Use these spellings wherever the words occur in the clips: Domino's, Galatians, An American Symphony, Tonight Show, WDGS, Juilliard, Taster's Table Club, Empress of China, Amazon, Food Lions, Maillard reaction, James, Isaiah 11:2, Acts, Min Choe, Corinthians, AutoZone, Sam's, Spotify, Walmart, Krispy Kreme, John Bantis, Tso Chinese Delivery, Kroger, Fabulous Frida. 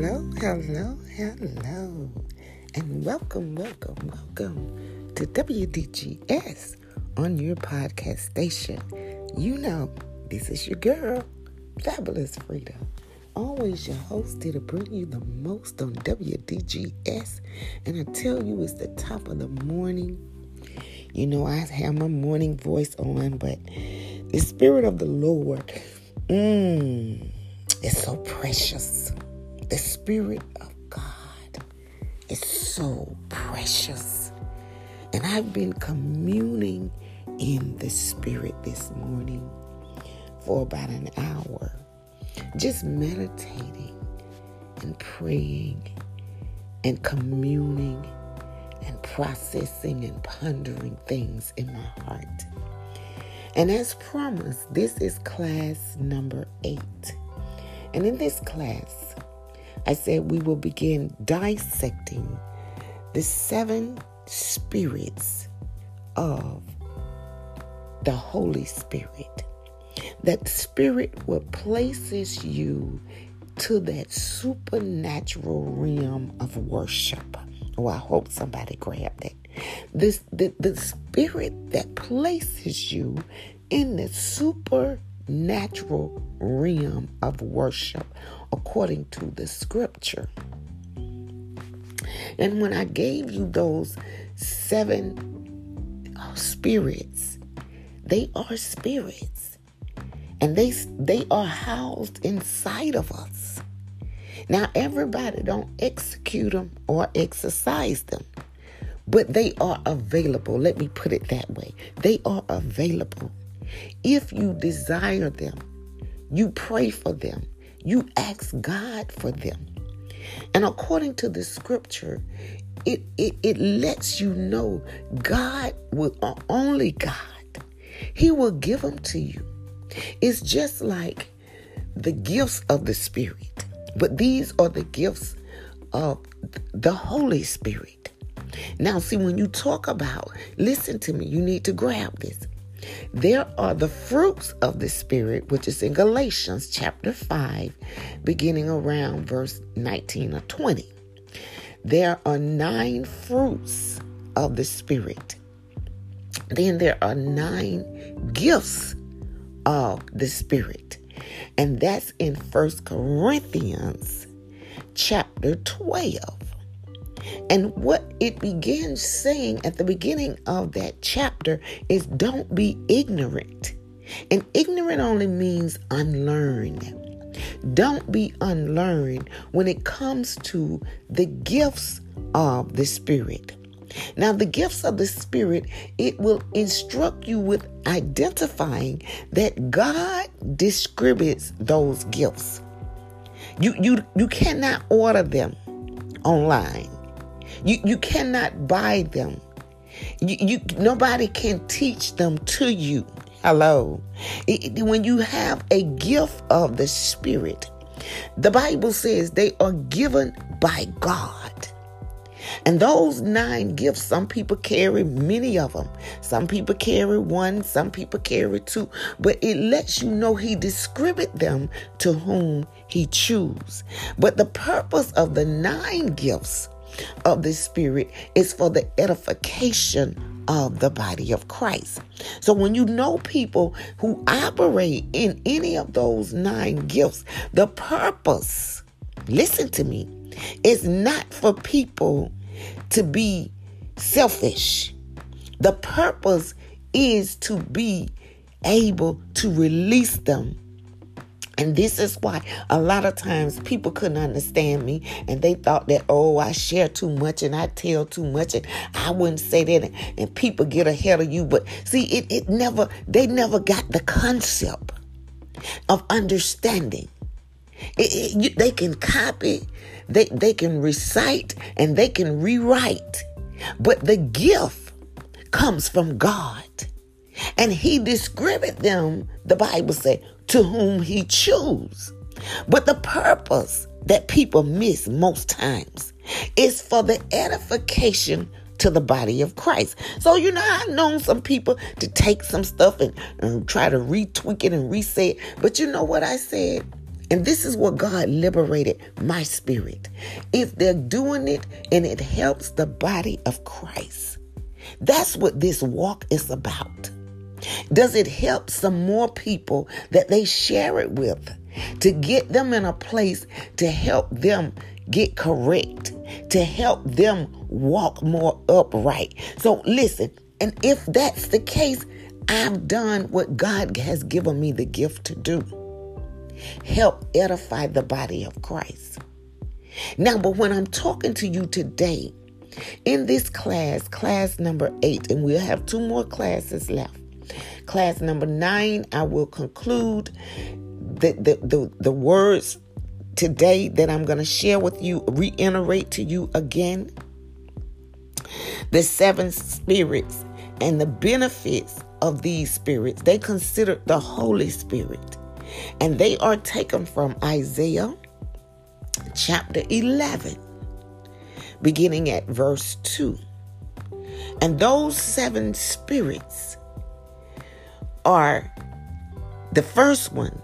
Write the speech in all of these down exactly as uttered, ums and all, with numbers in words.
Hello, hello, hello, and welcome, welcome, welcome to W D G S on your podcast station. You know, this is your girl, Fabulous Frida, always your host here to bring you the most on W D G S, and I tell you, it's the top of the morning. You know, I have my morning voice on, but the Spirit of the Lord, mmm, is so precious. The Spirit of God is so precious. And I've been communing in the Spirit this morning for about an hour, just meditating and praying and communing and processing and pondering things in my heart. And as promised, this is class number eight. And in this class, I said we will begin dissecting the seven spirits of the Holy Spirit. That spirit what places you to that supernatural realm of worship. Oh, I hope somebody grabbed that. This the, the spirit that places you in the supernatural realm of worship, according to the scripture. And when I gave you those seven spirits, they are spirits, and they they are housed inside of us. Now, everybody don't execute them or exercise them, but they are available. Let me put it that way. They are available. If you desire them, you pray for them. You ask God for them. And according to the scripture, it, it, it lets you know God will, only God, He will give them to you. It's just like the gifts of the Spirit, but these are the gifts of the Holy Spirit. Now, see, when you talk about, listen to me, you need to grab this. There are the fruits of the Spirit, which is in Galatians chapter five, beginning around verse nineteen or twenty. There are nine fruits of the Spirit. Then there are nine gifts of the Spirit. And that's in First Corinthians chapter twelve. And what it begins saying at the beginning of that chapter is don't be ignorant. And ignorant only means unlearned. Don't be unlearned when it comes to the gifts of the Spirit. Now, the gifts of the Spirit, it will instruct you with identifying that God distributes those gifts. You, you, you cannot order them online. You you cannot buy them. You, you nobody can teach them to you. Hello. It, when you have a gift of the Spirit, the Bible says they are given by God. And those nine gifts, some people carry many of them. Some people carry one, some people carry two. But it lets you know He distributes them to whom He chooses. But the purpose of the nine gifts of the Spirit is for the edification of the body of Christ. So when you know people who operate in any of those nine gifts, the purpose, listen to me, is not for people to be selfish. The purpose is to be able to release them. And this is why a lot of times people couldn't understand me, and they thought that, oh, I share too much and I tell too much and I wouldn't say that, and, and people get ahead of you. But see, it, it never, they never got the concept of understanding. It, it, you, they can copy, they, they can recite, and they can rewrite. But the gift comes from God. And He distributes them, the Bible says, to whom He chooses. But the purpose that people miss most times is for the edification to the body of Christ. So, you know, I've known some people to take some stuff and, and try to retweak it and re-say it. But you know what I said? And this is what God liberated my spirit. If they're doing it and it helps the body of Christ, that's what this walk is about. Does it help some more people that they share it with, to get them in a place to help them get correct, to help them walk more upright? So listen, and if that's the case, I've done what God has given me the gift to do. Help edify the body of Christ. Now, but when I'm talking to you today, in this class, class number eight, and we'll have two more classes left. Class number nine, I will conclude the, the, the, the words today that I'm going to share with you, reiterate to you again. The seven spirits and the benefits of these spirits, they consider the Holy Spirit. And they are taken from Isaiah chapter eleven, beginning at verse two. And those seven spirits are, the first one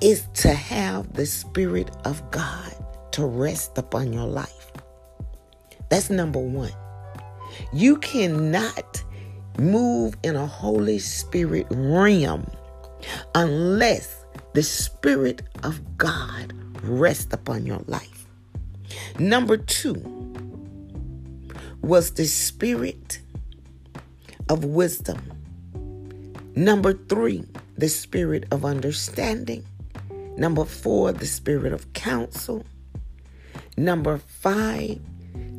is to have the Spirit of God to rest upon your life. That's number one. You cannot move in a Holy Spirit realm unless the Spirit of God rests upon your life. Number two was the spirit of wisdom. Number three, the spirit of understanding. Number four, the spirit of counsel. Number five,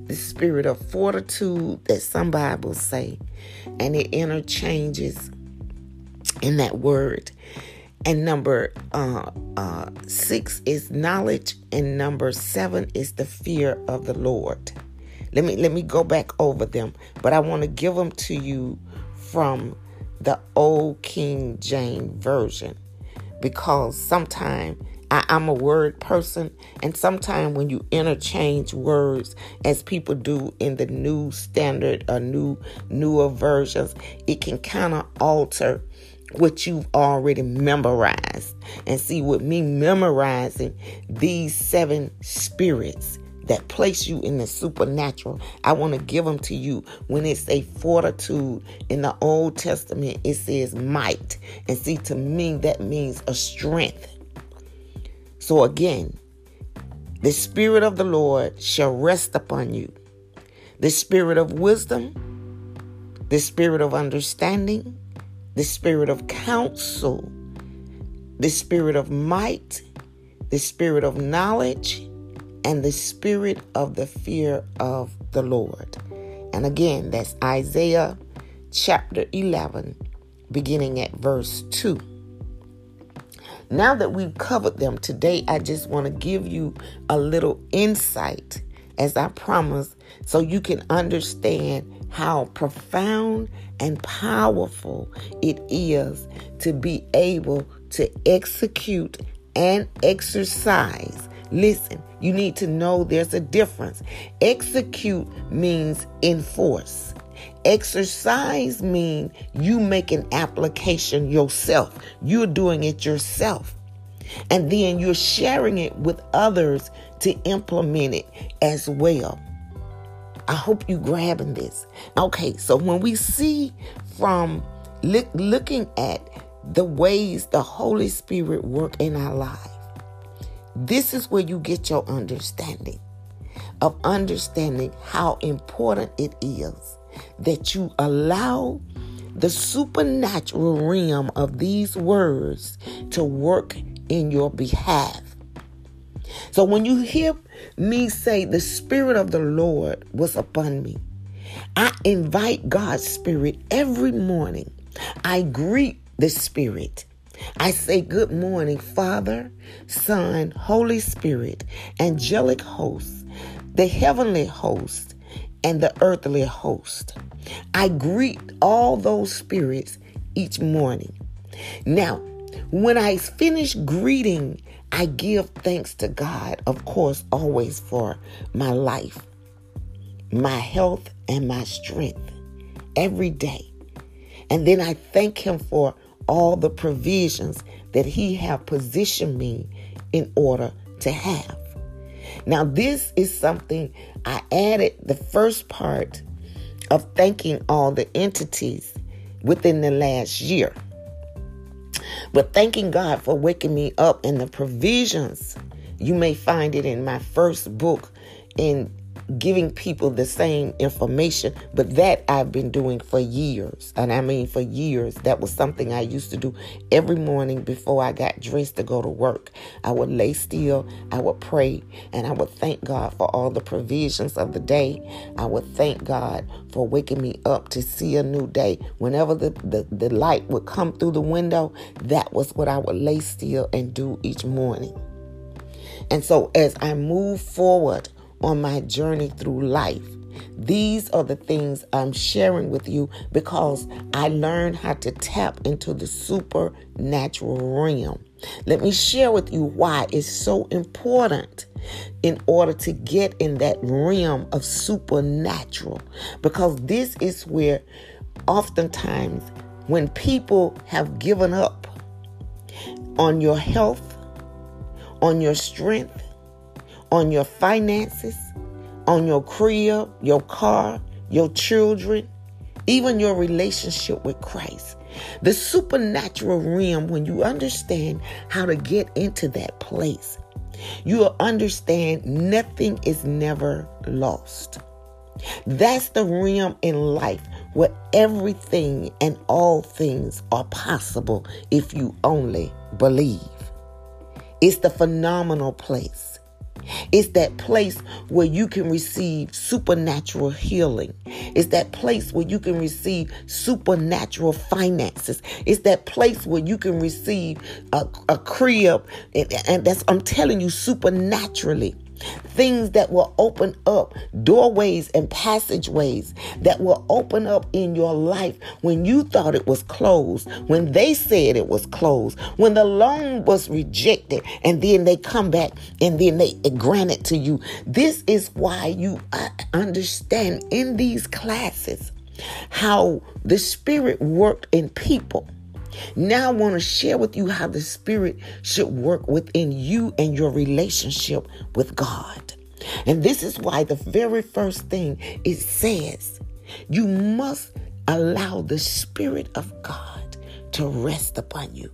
the spirit of fortitude, that some Bibles say, and it interchanges in that word. And number uh, uh, six is knowledge, and number seven is the fear of the Lord. Let me let me go back over them, but I want to give them to you from the Old King James Version, because sometimes I'm a word person, and sometimes when you interchange words, as people do in the New Standard or new newer versions, it can kind of alter what you've already memorized. And see, with me memorizing these seven spirits that place you in the supernatural, I want to give them to you. When it say fortitude in the Old Testament, it says might. And see, to me, that means a strength. So again, the Spirit of the Lord shall rest upon you. The Spirit of wisdom, the Spirit of understanding, the spirit of counsel, the spirit of might, the spirit of knowledge, and the spirit of the fear of the Lord. And again, that's Isaiah chapter eleven, beginning at verse two. Now that we've covered them today, I just want to give you a little insight, as I promised, so you can understand how profound and powerful it is to be able to execute and exercise. Listen, you need to know there's a difference. Execute means enforce. Exercise means you make an application yourself. You're doing it yourself. And then you're sharing it with others to implement it as well. I hope you're grabbing this. Okay, so when we see from look, looking at the ways the Holy Spirit work in our life, this is where you get your understanding of understanding how important it is that you allow the supernatural realm of these words to work in your behalf. So when you hear me say the Spirit of the Lord was upon me, I invite God's Spirit every morning. I greet the Spirit. I say, good morning, Father, Son, Holy Spirit, angelic hosts, the heavenly host, and the earthly host. I greet all those spirits each morning. Now, when I finish greeting, I give thanks to God, of course, always for my life, my health, and my strength every day. And then I thank him for all the provisions that he have positioned me in order to have. Now, this is something I added the first part of thanking all the entities within the last year. But thanking God for waking me up and the provisions. You may find it in my first book in giving people the same information, but that I've been doing for years. And I mean for years. That was something I used to do every morning before I got dressed to go to work. I would lay still, I would pray, and I would thank God for all the provisions of the day. I would thank God for waking me up to see a new day. Whenever the, the, the light would come through the window, that was what I would lay still and do each morning. And so as I move forward on my journey through life, these are the things I'm sharing with you because I learned how to tap into the supernatural realm. Let me share with you why it's so important in order to get in that realm of supernatural, because this is where oftentimes when people have given up on your health, on your strength, on your finances, on your crib, your car, your children, even your relationship with Christ. The supernatural realm, when you understand how to get into that place, you will understand nothing is never lost. That's the realm in life where everything and all things are possible if you only believe. It's the phenomenal place. It's that place where you can receive supernatural healing. It's that place where you can receive supernatural finances. It's that place where you can receive a, a crib. And, and that's, I'm telling you, supernaturally. Things that will open up doorways and passageways that will open up in your life when you thought it was closed, when they said it was closed, when the loan was rejected, and then they come back and then they grant it to you. This is why you understand in these classes how the Spirit worked in people. Now I want to share with you how the Spirit should work within you and your relationship with God. And this is why the very first thing it says, you must allow the Spirit of God to rest upon you.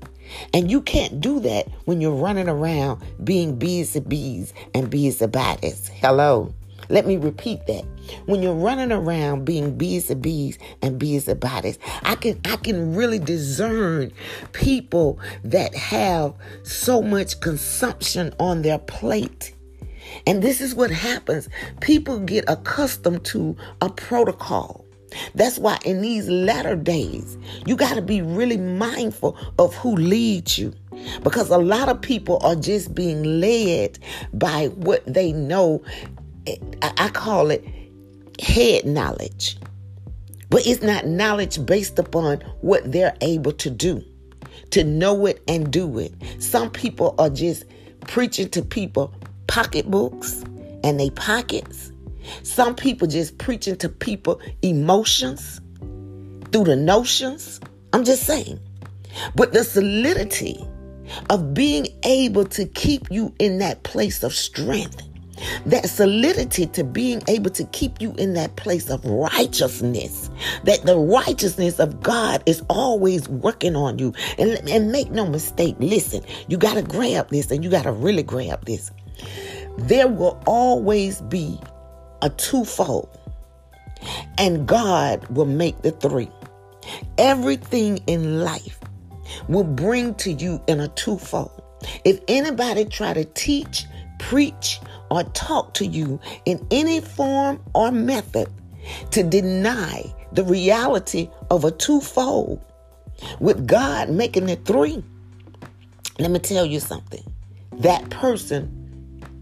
And you can't do that when you're running around being busy bees and busy bodies. Hello. Let me repeat that. When you're running around being busy bees and busy bodies, I can I can really discern people that have so much consumption on their plate. And this is what happens. People get accustomed to a protocol. That's why in these latter days, you got to be really mindful of who leads you. Because a lot of people are just being led by what they know. I call it head knowledge, but it's not knowledge based upon what they're able to do, to know it and do it. Some people are just preaching to people pocketbooks and they pockets. Some people just preaching to people emotions through the notions. I'm just saying, but the solidity of being able to keep you in that place of strength, that solidity to being able to keep you in that place of righteousness, that the righteousness of God is always working on you. And, and make no mistake, listen, you got to grab this and you got to really grab this. There will always be a twofold, and God will make the three. Everything in life will bring to you in a twofold. If anybody try to teach, preach, or talk to you in any form or method to deny the reality of a twofold with God making it three, let me tell you something. That person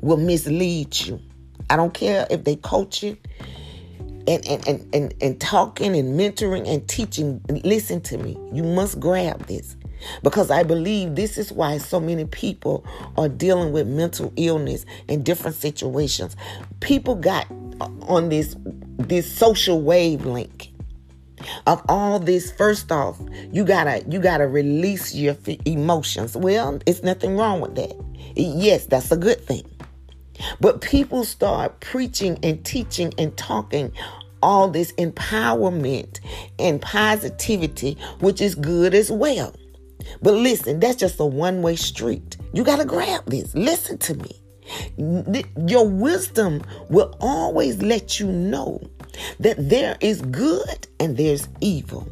will mislead you. I don't care if they coach you and, and, and, and, and talking and mentoring and teaching. Listen to me. You must grab this. Because I believe this is why so many people are dealing with mental illness in different situations. People got on this, this social wavelength. of all this. First off, you gotta you gotta release your f- emotions. Well, it's nothing wrong with that. Yes, that's a good thing. But people start preaching and teaching and talking all this empowerment and positivity, which is good as well. But listen, that's just a one-way street. You got to grab this. Listen to me. Your wisdom will always let you know that there is good and there's evil.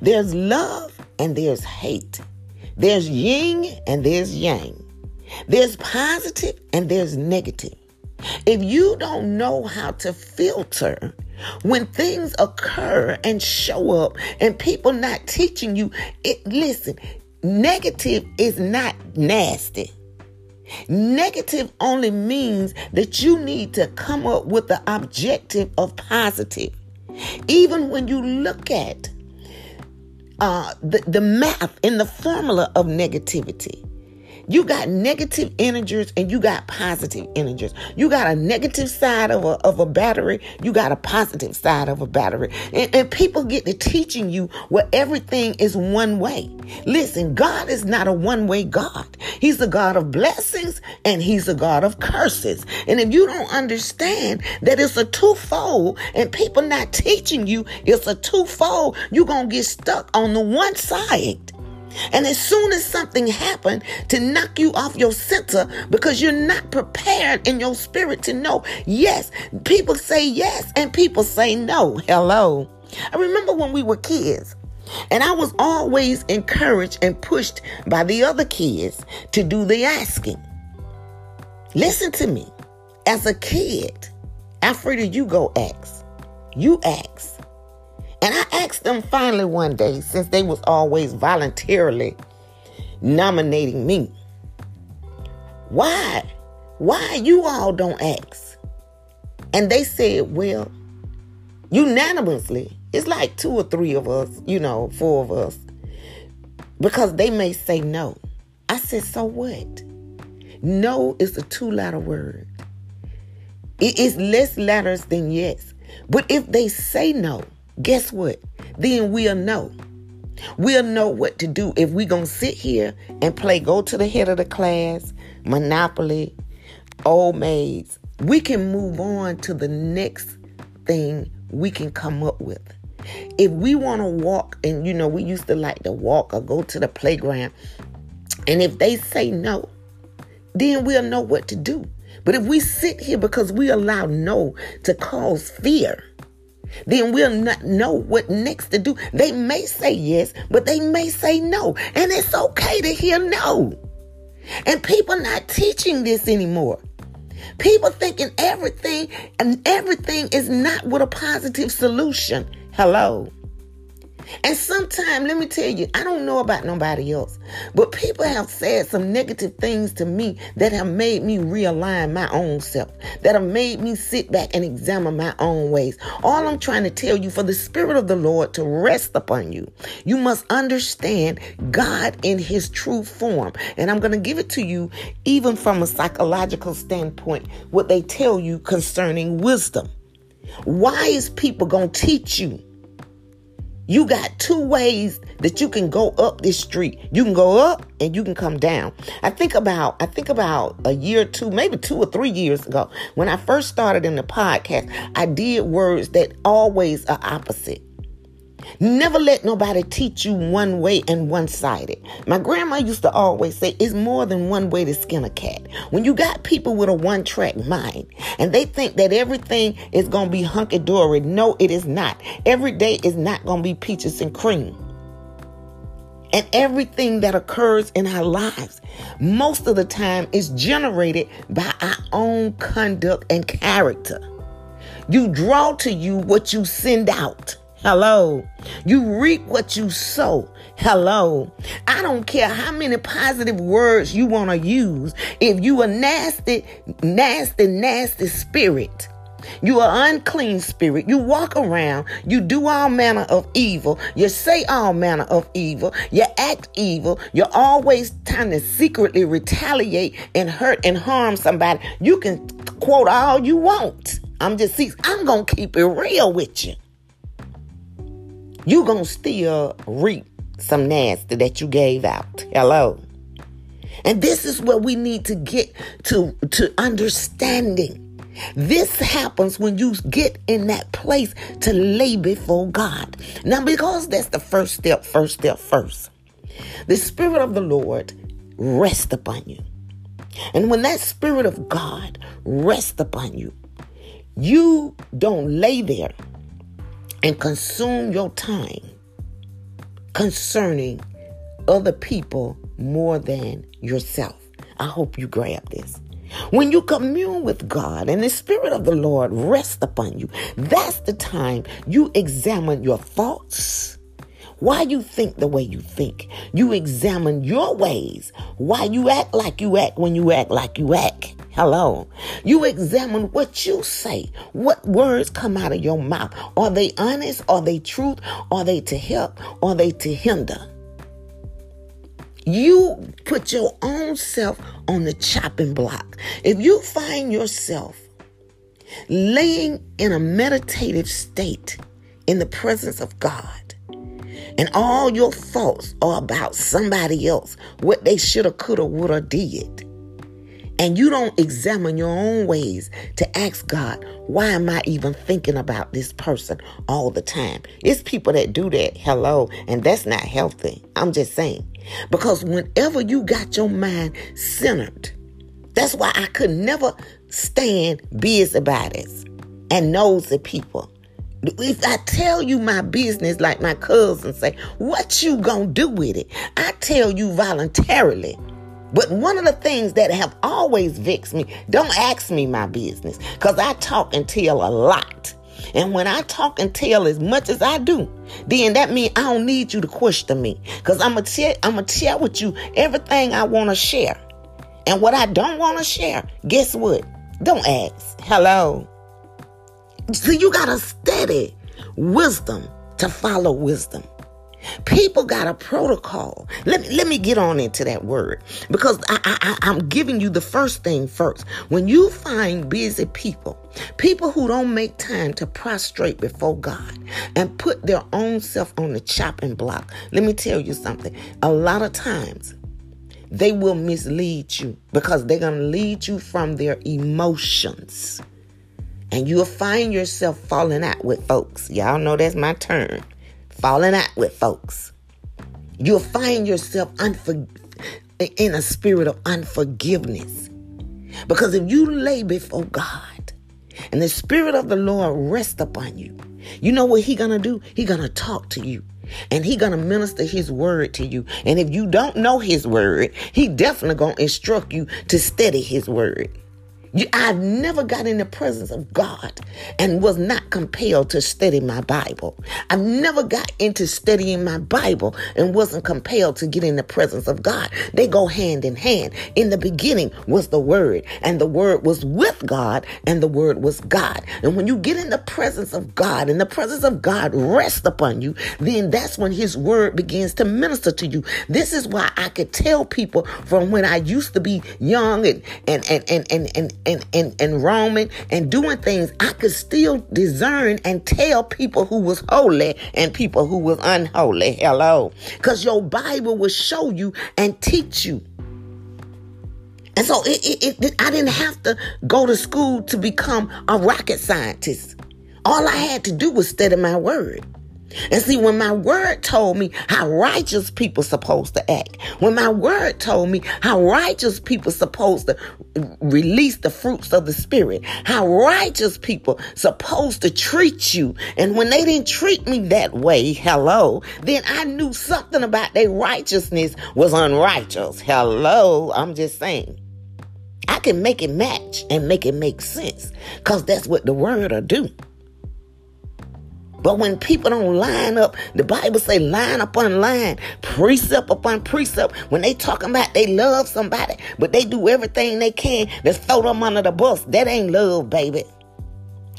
There's love and there's hate. There's yin and there's yang. There's positive and there's negative. If you don't know how to filter when things occur and show up and people not teaching you, it, listen, negative is not nasty. Negative only means that you need to come up with the objective of positive. Even when you look at uh, the, the math in the formula of negativity, you got negative integers and you got positive integers. You got a negative side of a, of a battery. You got a positive side of a battery. And, and people get to teaching you where everything is one way. Listen, God is not a one-way God. He's the God of blessings and he's the God of curses. And if you don't understand that it's a twofold and people not teaching you it's a twofold, you're going to get stuck on the one side. And as soon as something happened to knock you off your center because you're not prepared in your spirit to know, yes, people say yes and people say no. Hello. I remember when we were kids and I was always encouraged and pushed by the other kids to do the asking. Listen to me. As a kid, Alfreda, you go ask. You ask. And I asked them finally one day, since they was always voluntarily nominating me, why, why you all don't ask? And they said, well, unanimously, it's like two or three of us, you know, four of us, because they may say no. I said, so what? No is a two-letter word. It is less letters than yes. But if they say no, guess what? Then we'll know. We'll know what to do if we're going to sit here and play go to the head of the class, Monopoly, Old Maids. We can move on to the next thing we can come up with. If we want to walk, and you know, we used to like to walk or go to the playground, and if they say no, then we'll know what to do. But if we sit here because we allow no to cause fear, then we'll not know what next to do. They may say yes, but they may say no. And it's okay to hear no. And people not teaching this anymore. People thinking everything and everything is not with a positive solution. Hello. And sometimes, let me tell you, I don't know about nobody else, but people have said some negative things to me that have made me realign my own self, that have made me sit back and examine my own ways. All I'm trying to tell you, for the Spirit of the Lord to rest upon you, you must understand God in his true form. And I'm going to give it to you even from a psychological standpoint, what they tell you concerning wisdom. Why is people going to teach you? You got two ways that you can go up this street. You can go up and you can come down. I think about I think about a year or two, maybe two or three years ago, when I first started in the podcast, I did words that always are opposite. Never let nobody teach you one way and one-sided. My grandma used to always say, it's more than one way to skin a cat. When you got people with a one-track mind and they think that everything is going to be hunky-dory, no, it is not. Every day is not going to be peaches and cream. And everything that occurs in our lives, most of the time, is generated by our own conduct and character. You draw to you what you send out. Hello. You reap what you sow. Hello. I don't care how many positive words you want to use. If you a nasty, nasty, nasty spirit, you are unclean spirit. You walk around. You do all manner of evil. You say all manner of evil. You act evil. You're always trying to secretly retaliate and hurt and harm somebody. You can quote all you want. I'm just, I'm going to keep it real with you. you're going to still reap some nasty that you gave out. Hello. And this is where we need to get to, to understanding. This happens when you get in that place to lay before God. Now, because that's the first step, first step first. The Spirit of the Lord rests upon you. And when that Spirit of God rests upon you, you don't lay there and consume your time concerning other people more than yourself. I hope you grab this. When you commune with God and the Spirit of the Lord rests upon you, that's the time you examine your thoughts. Why you think the way you think. You examine your ways. Why you act like you act when you act like you act. Hello. You examine what you say. What words come out of your mouth. Are they honest? Are they truth? Are they to help? Are they to hinder? You put your own self on the chopping block. If you find yourself laying in a meditative state in the presence of God, and all your thoughts are about somebody else, what they shoulda, coulda, woulda, did, and you don't examine your own ways to ask God, why am I even thinking about this person all the time? It's people that do that, hello, and that's not healthy. I'm just saying. Because whenever you got your mind centered, that's why I could never stand busybodies and nosy people. If I tell you my business, like my cousins say, what you gonna do with it? I tell you voluntarily. But one of the things that have always vexed me, don't ask me my business, because I talk and tell a lot. And when I talk and tell as much as I do, then that means I don't need you to question me, because I'm going to share with you everything I want to share. And what I don't want to share, guess what? Don't ask. Hello. So you got to study wisdom to follow wisdom. People got a protocol. Let me, let me get on into that word, because I, I, I'm giving you the first thing first. When you find busy people, people who don't make time to prostrate before God and put their own self on the chopping block, let me tell you something. A lot of times they will mislead you, because they're going to lead you from their emotions. And you'll find yourself falling out with folks. Y'all know that's my turn. Falling out with folks. You'll find yourself unfor- in a spirit of unforgiveness. Because if you lay before God and the Spirit of the Lord rests upon you, you know what He gonna do? He gonna talk to you. And He gonna minister His word to you. And if you don't know His word, He definitely gonna instruct you to study His word. You, I never got in the presence of God and was not compelled to study my Bible. I never got into studying my Bible and wasn't compelled to get in the presence of God. They go hand in hand. In the beginning was the Word, and the Word was with God, and the Word was God. And when you get in the presence of God and the presence of God rests upon you, then that's when His Word begins to minister to you. This is why I could tell people from when I used to be young and and and and and, and And, and, and roaming and doing things, I could still discern and tell people who was holy and people who was unholy. Hello. Because your Bible will show you and teach you. And so it, it, it, I didn't have to go to school to become a rocket scientist. All I had to do was study my word. And see, when my word told me how righteous people supposed to act, when my word told me how righteous people supposed to release the fruits of the Spirit, how righteous people supposed to treat you, and when they didn't treat me that way, hello, then I knew something about their righteousness was unrighteous. Hello, I'm just saying. I can make it match and make it make sense, because that's what the word will do. But when people don't line up, the Bible say line upon line, precept upon precept. When they talking about they love somebody, but they do everything they can to throw them under the bus. That ain't love, baby.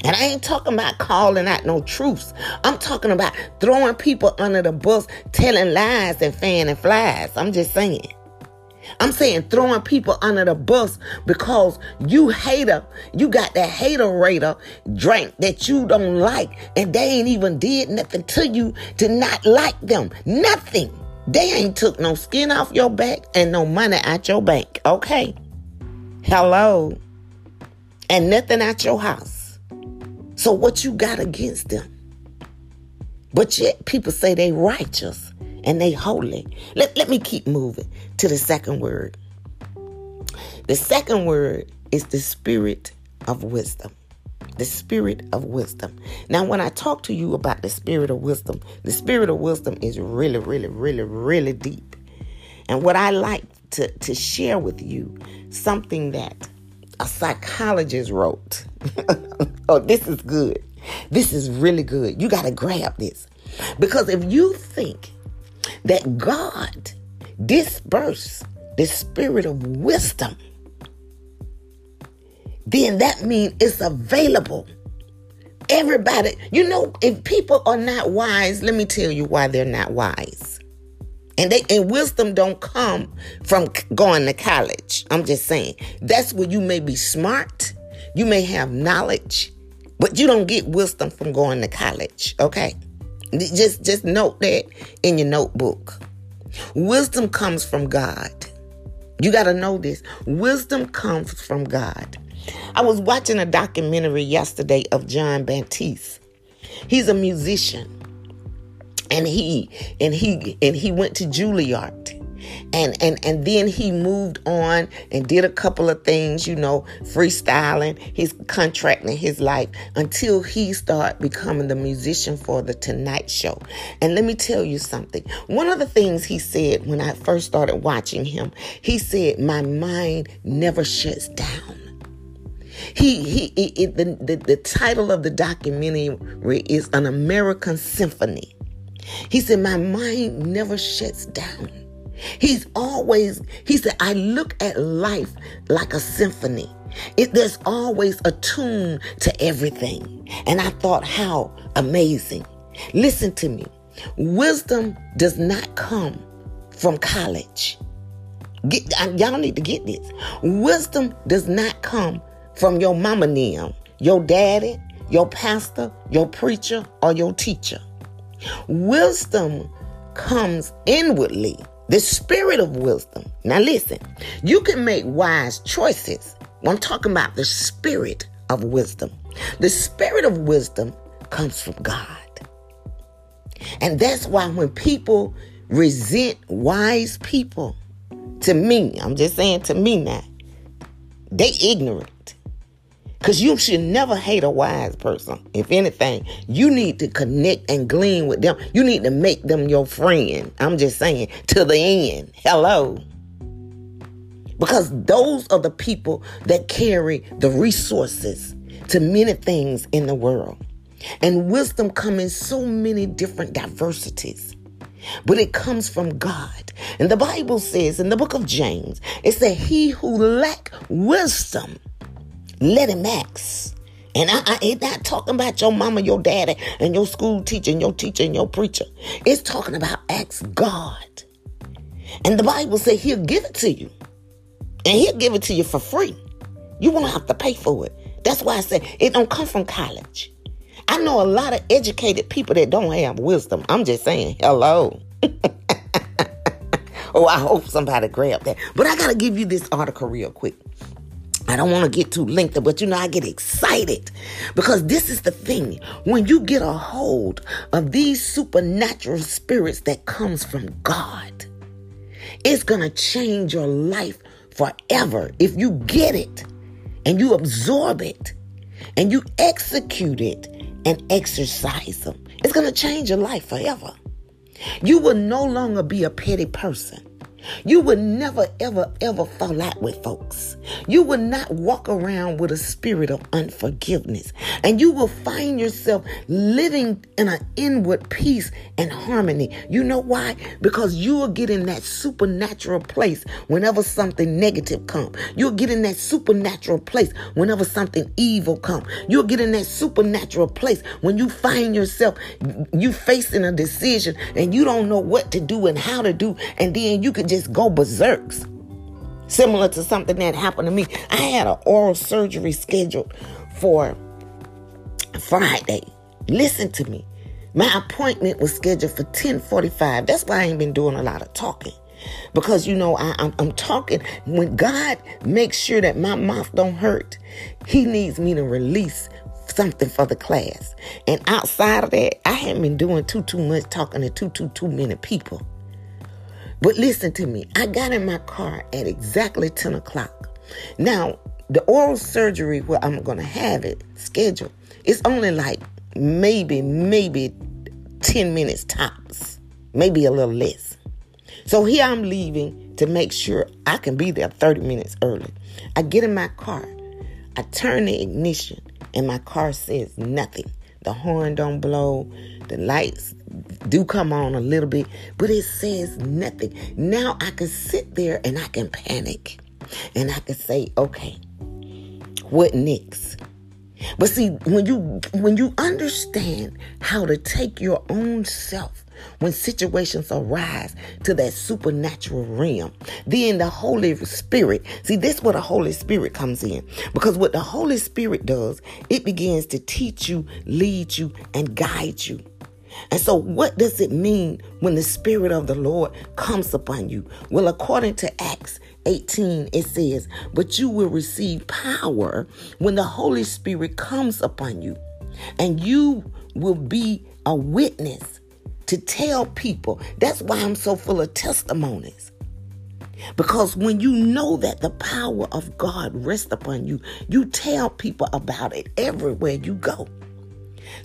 And I ain't talking about calling out no truths. I'm talking about throwing people under the bus, telling lies and fanning flies. I'm just saying. I'm saying throwing people under the bus because you hater, you got that hater-rater drink that you don't like, and they ain't even did nothing to you to not like them. Nothing. They ain't took no skin off your back and no money out your bank. Okay. Hello. And nothing out your house. So what you got against them? But yet people say they righteous and they holy. Let, let me keep moving to the second word. The second word is the spirit of wisdom. The spirit of wisdom. Now, when I talk to you about the spirit of wisdom, the spirit of wisdom is really, really, really, really deep. And what I like to, to share with you, something that a psychologist wrote. Oh, this is good. This is really good. You got to grab this. Because if you think that God dispersed the spirit of wisdom, then that means it's available. Everybody, you know, if people are not wise, let me tell you why they're not wise. And they and wisdom don't come from going to college. I'm just saying. That's where you may be smart. You may have knowledge. But you don't get wisdom from going to college, okay? Just, just note that in your notebook. Wisdom comes from God. You got to know this. Wisdom comes from God. I was watching a documentary yesterday of John Bantis. He's a musician. And he and he and he went to Juilliard. And, and and then he moved on and did a couple of things, you know, freestyling, his contract and his life until he started becoming the musician for the Tonight Show. And let me tell you something. One of the things he said when I first started watching him, he said, my mind never shuts down. He, he, he, he the, the, the title of the documentary is An American Symphony. He said, my mind never shuts down. He's always, he said, I look at life like a symphony. It, there's always a tune to everything. And I thought, how amazing. Listen to me. Wisdom does not come from college. Get, I, y'all need to get this. Wisdom does not come from your mama them, your daddy, your pastor, your preacher, or your teacher. Wisdom comes inwardly. The spirit of wisdom. Now listen, you can make wise choices. I'm talking about the spirit of wisdom. The spirit of wisdom comes from God. And that's why when people resent wise people, to me, I'm just saying to me now, they ignorant. Because you should never hate a wise person. If anything, you need to connect and glean with them. You need to make them your friend. I'm just saying, to the end. Hello. Because those are the people that carry the resources to many things in the world. And wisdom comes in so many different diversities. But it comes from God. And the Bible says in the book of James, it said, he who lack wisdom, let him ask. And I, I ain't not talking about your mama, your daddy, and your school teacher, and your teacher, and your preacher. It's talking about ask God. And the Bible says he'll give it to you. And he'll give it to you for free. You won't have to pay for it. That's why I said it don't come from college. I know a lot of educated people that don't have wisdom. I'm just saying, hello. Oh, I hope somebody grabbed that. But I got to give you this article real quick. I don't want to get too lengthy, but you know, I get excited because this is the thing. When you get a hold of these supernatural spirits that comes from God, it's going to change your life forever. If you get it and you absorb it and you execute it and exercise them, it's going to change your life forever. You will no longer be a petty person. You will never, ever, ever fall out with folks. You will not walk around with a spirit of unforgiveness. And you will find yourself living in an inward peace and harmony. You know why? Because you will get in that supernatural place whenever something negative comes. You'll get in that supernatural place whenever something evil comes. You'll get in that supernatural place when you find yourself, you facing a decision and you don't know what to do and how to do. And then you could just go berserks. similar to something that happened to me. I had an oral surgery scheduled for Friday. Listen to me. My appointment was scheduled for ten forty-five. That's why I ain't been doing a lot of talking. Because, you know, I, I'm, I'm talking. When God makes sure that my mouth don't hurt, he needs me to release something for the class. And outside of that, I haven't been doing too, too much talking to too, too, too many people. But listen to me. I got in my car at exactly ten o'clock. Now, the oral surgery where I'm going to have it scheduled, it's only like maybe, maybe ten minutes tops, maybe a little less. So here I'm leaving to make sure I can be there thirty minutes early. I get in my car. I turn the ignition and my car says nothing. The horn don't blow. The lights do come on a little bit, but it says nothing. Now I can sit there and I can panic and I can say, okay, what next? But see, when you when you understand how to take your own self when situations arise to that supernatural realm, then the Holy Spirit, see, this is where the Holy Spirit comes in. Because what the Holy Spirit does, it begins to teach you, lead you, and guide you. And so what does it mean when the Spirit of the Lord comes upon you? Well, according to Acts eighteen, it says, but you will receive power when the Holy Spirit comes upon you, and you will be a witness to tell people. That's why I'm so full of testimonies. Because when you know that the power of God rests upon you, you tell people about it everywhere you go.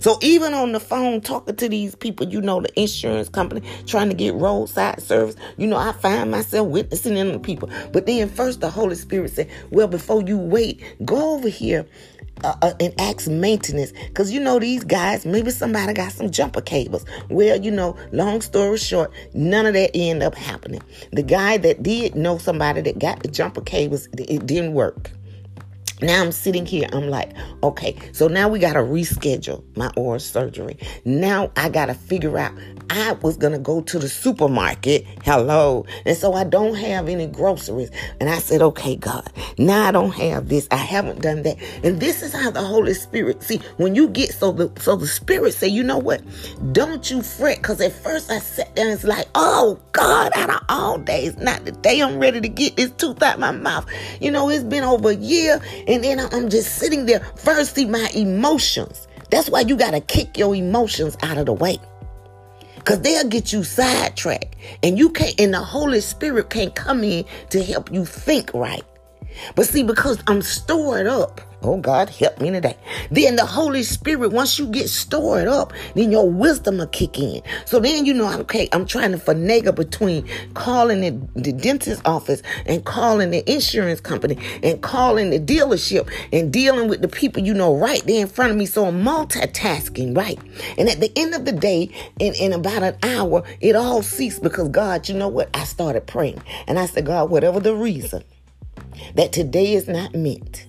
So even on the phone talking to these people, you know, the insurance company trying to get roadside service, you know, I find myself witnessing in the people. But then first the Holy Spirit said, well, before you wait, go over here uh, uh, and ask maintenance. Because, you know, these guys, maybe somebody got some jumper cables. Well, you know, long story short, none of that ended up happening. The guy that did know somebody that got the jumper cables, it didn't work. Now I'm sitting here, I'm like, okay, so now we got to reschedule my oral surgery. Now I got to figure out, I was going to go to the supermarket, hello, and so I don't have any groceries. And I said, okay, God, now I don't have this, I haven't done that. And this is how the Holy Spirit, see, when you get, so the so the Spirit say, you know what, don't you fret, because at first I sat there and it's like, oh, God, out of all days, not the day I'm ready to get this tooth out my mouth. You know, it's been over a year. And then I'm just sitting there. First, see my emotions. That's why you got to kick your emotions out of the way. Because they'll get you sidetracked. And you can't, and the Holy Spirit can't come in to help you think right. But see, because I'm stored up. Oh, God, help me today. Then the Holy Spirit, once you get stored up, then your wisdom will kick in. So then, you know, okay, I'm trying to finagle between calling the, the dentist's office and calling the insurance company and calling the dealership and dealing with the people, you know, right there in front of me. So I'm multitasking, right? And at the end of the day, in, in about an hour, it all ceased because, God, you know what? I started praying. And I said, God, whatever the reason that today is not meant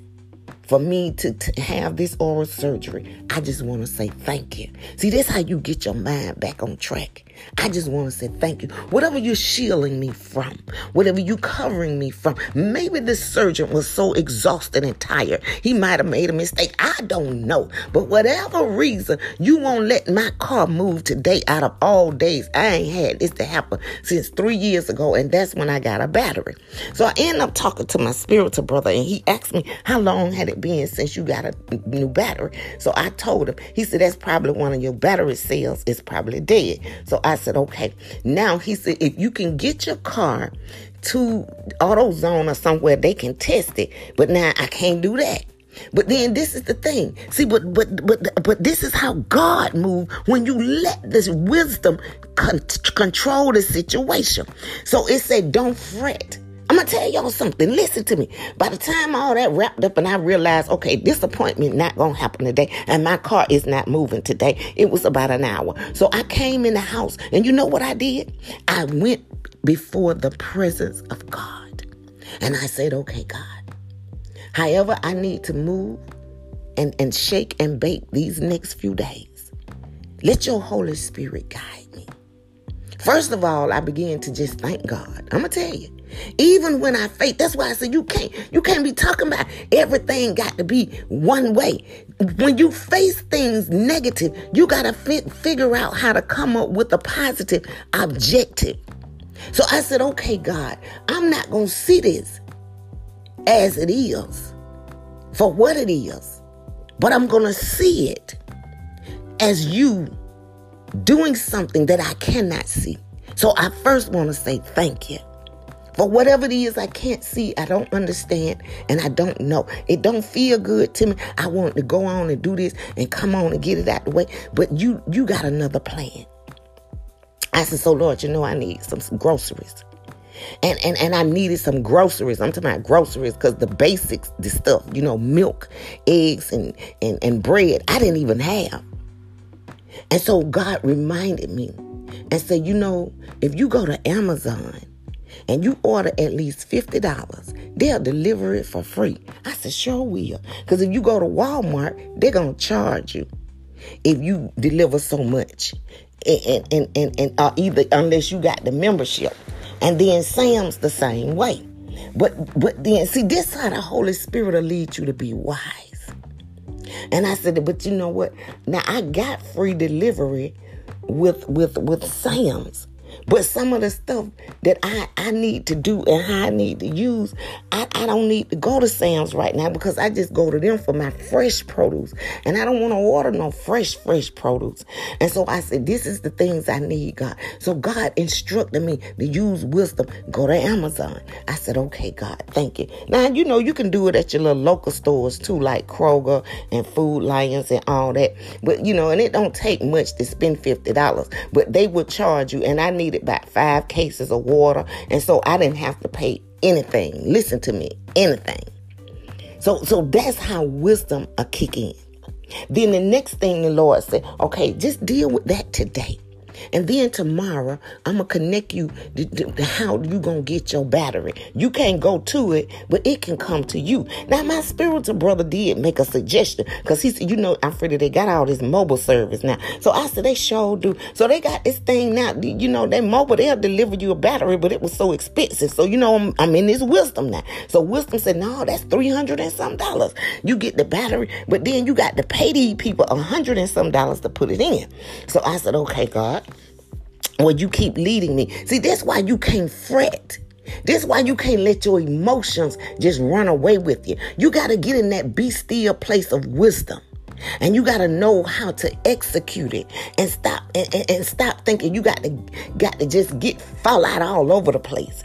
for me to, to have this oral surgery, I just want to say thank you. See, this is how you get your mind back on track. I just want to say thank you. Whatever you're shielding me from, whatever you're covering me from, maybe this surgeon was so exhausted and tired, he might have made a mistake. I don't know. But whatever reason, you won't let my car move today out of all days. I ain't had this to happen since three years ago, and that's when I got a battery. So I end up talking to my spiritual brother, and he asked me, how long had it been since you got a new battery? So I told him. He said, that's probably one of your battery cells is probably dead. So I said, okay. Now he said, if you can get your car to AutoZone or somewhere, they can test it. But now I can't do that. But then this is the thing. See, but but but but this is how God moves when you let this wisdom con- control the situation. So it said, don't fret. I'm going to tell y'all something. Listen to me. By the time all that wrapped up and I realized, okay, this appointment not going to happen today and my car is not moving today, it was about an hour. So I came in the house and you know what I did? I went before the presence of God and I said, okay, God, however I need to move and, and shake and bake these next few days, let your Holy Spirit guide me. First of all, I began to just thank God. I'm going to tell you. Even when I faith, that's why I said you can't, you can't be talking about everything got to be one way. When you face things negative, you got to fi- figure out how to come up with a positive objective. So I said, okay, God, I'm not going to see this as it is for what it is, but I'm going to see it as you doing something that I cannot see. So I first want to say thank you. For whatever it is I can't see, I don't understand, and I don't know. It don't feel good to me. I want to go on and do this and come on and get it out the way. But you you got another plan. I said, so Lord, you know I need some, some groceries. And, and and I needed some groceries. I'm talking about groceries because the basics, the stuff, you know, milk, eggs, and, and, and bread, I didn't even have. And so God reminded me and said, you know, if you go to Amazon and you order at least fifty dollars, they'll deliver it for free. I said, sure will. Because if you go to Walmart, they're going to charge you if you deliver so much. And, and, and, and uh, either unless you got the membership. And then Sam's the same way. But, but then, see, this is how the Holy Spirit will lead you to be wise. And I said, but you know what? Now, I got free delivery with with with Sam's. But some of the stuff that I, I need to do and how I need to use, I, I don't need to go to Sam's right now because I just go to them for my fresh produce. And I don't want to order no fresh, fresh produce. And so I said, this is the things I need, God. So God instructed me to use wisdom. Go to Amazon. I said, okay, God, thank you. Now, you know, you can do it at your little local stores too, like Kroger and Food Lions and all that. But, you know, and it don't take much to spend fifty dollars. But they will charge you. And I needed about five cases of water, and so I didn't have to pay anything. Listen to me, anything. So, so that's how wisdom will kick in. Then the next thing the Lord said, okay, just deal with that today. And then tomorrow, I'm going to connect you to, to how you going to get your battery. You can't go to it, but it can come to you. Now, my spiritual brother did make a suggestion because he said, you know, I'm afraid they got all this mobile service now. So I said, they sure do. So they got this thing now, you know, they mobile, they'll deliver you a battery, but it was so expensive. So, you know, I'm, I'm in this wisdom now. So wisdom said, no, that's three hundred and some dollars. You get the battery, but then you got to pay these people a hundred and some dollars to put it in. So I said, okay, God. Well, you keep leading me. See, that's why you can't fret. That's why you can't let your emotions just run away with you. You got to get in that be still place of wisdom. And you got to know how to execute it and stop and, and, and stop thinking you got to got to just get fall out all over the place.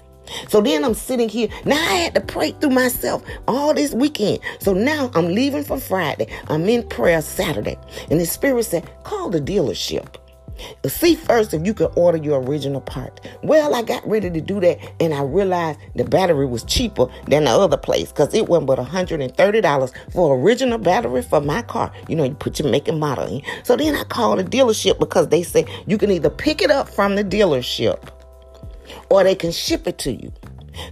So then I'm sitting here. Now I had to pray through myself all this weekend. So now I'm leaving for Friday. I'm in prayer Saturday. And the Spirit said, call the dealership. See first if you could order your original part. Well, I got ready to do that, and I realized the battery was cheaper than the other place because it wasn't but one hundred thirty dollars for original battery for my car. You know, you put your make and model in. So then I called the dealership because they said you can either pick it up from the dealership or they can ship it to you.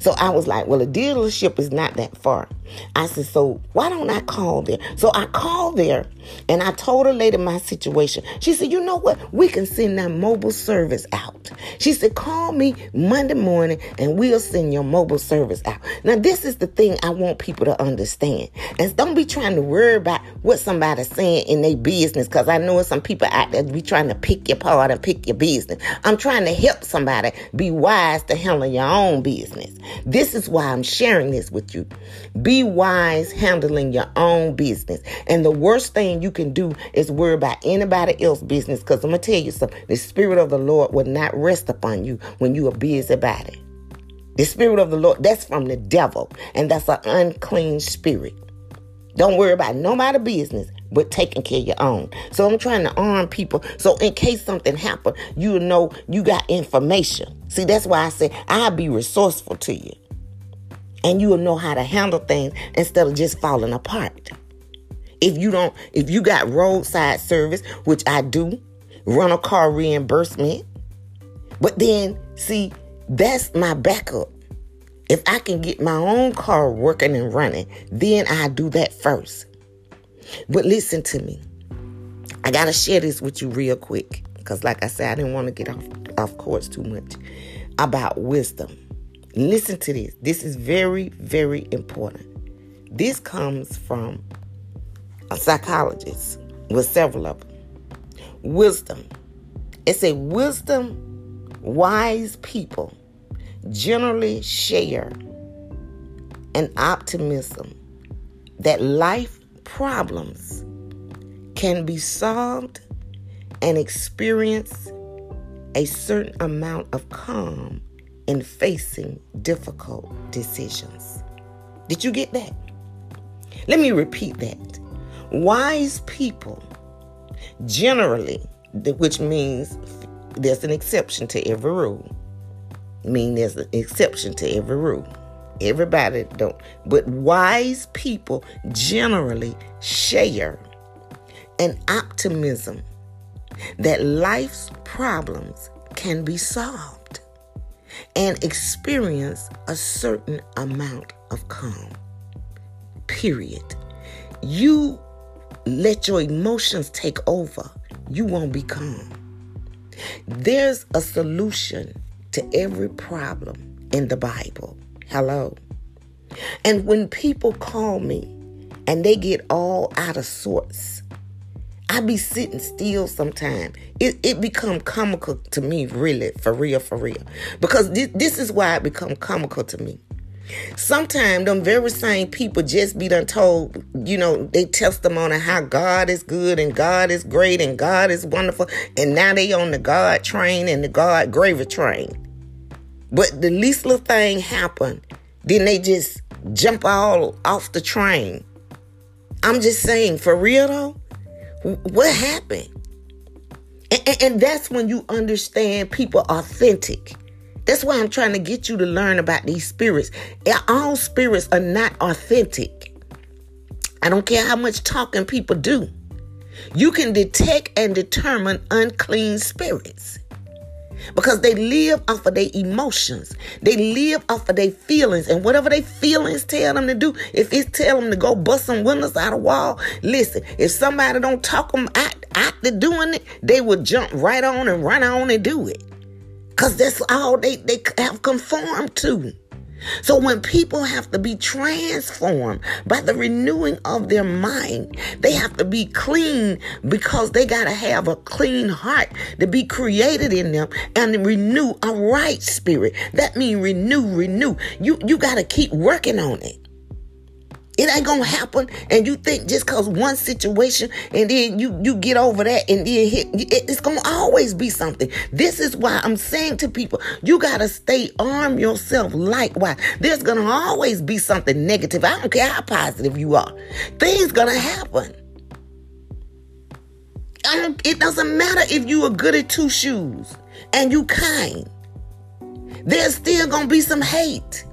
So I was like, well, the dealership is not that far. I said, so why don't I call there? So I called there and I told her later my situation. She said, you know what? We can send that mobile service out. She said, call me Monday morning and we'll send your mobile service out. Now, this is the thing I want people to understand. And don't be trying to worry about what somebody's saying in their business, because I know some people out there be trying to pick your part and pick your business. I'm trying to help somebody be wise to handle your own business. This is why I'm sharing this with you. Be wise handling your own business. And the worst thing you can do is worry about anybody else's business, because I'm going to tell you something. The Spirit of the Lord will not rest upon you when you are busy about it. The Spirit of the Lord, that's from the devil, and that's an unclean spirit. Don't worry about nobody's business, but taking care of your own. So I'm trying to arm people. So in case something happens, you'll know you got information. See, that's why I say I'll be resourceful to you. And you will know how to handle things instead of just falling apart. If you don't, if you got roadside service, which I do, rental car reimbursement. But then, see, that's my backup. If I can get my own car working and running, then I do that first. But listen to me. I got to share this with you real quick. Because like I said, I didn't want to get off, off course too much about wisdom. Listen to this. This is very, very important. This comes from a psychologist with several of them. Wisdom. It says wisdom, wise people generally share an optimism that life problems can be solved and experience a certain amount of calm in facing difficult decisions. Did you get that? Let me repeat that. Wise people generally, which means there's an exception to every rule. I mean, there's an exception to every rule. Everybody don't. But wise people generally share an optimism that life's problems can be solved and experience a certain amount of calm. Period. You let your emotions take over, you won't be calm. There's a solution to every problem in the Bible. Hello. And when people call me and they get all out of sorts, I be sitting still sometimes. It, it become comical to me, really, for real, for real. Because this, this is why it become comical to me. Sometimes them very same people just be done told, you know, they testimony how God is good and God is great and God is wonderful. And now they on the God train and the God gravy train. But the least little thing happen, then they just jump all off the train. I'm just saying, for real though, what happened? And, and, and that's when you understand people authentic. That's why I'm trying to get you to learn about these spirits. All spirits are not authentic. I don't care how much talking people do. You can detect and determine unclean spirits because they live off of their emotions. They live off of their feelings. And whatever their feelings tell them to do, if it's tell them to go bust some windows out of wall, listen, if somebody don't talk them out, out to doing it, they will jump right on and run on and do it. Because that's all they, they have conformed to. So when people have to be transformed by the renewing of their mind, they have to be clean because they got to have a clean heart to be created in them and renew a right spirit. That means renew, renew. You, you got to keep working on it. It ain't going to happen. And you think just because one situation and then you, you get over that and then hit, it, it's going to always be something. This is why I'm saying to people, you got to stay arm yourself likewise. There's going to always be something negative. I don't care how positive you are. Things going to happen. I don't, it doesn't matter if you are good at two shoes and you kind. There's still going to be some hate.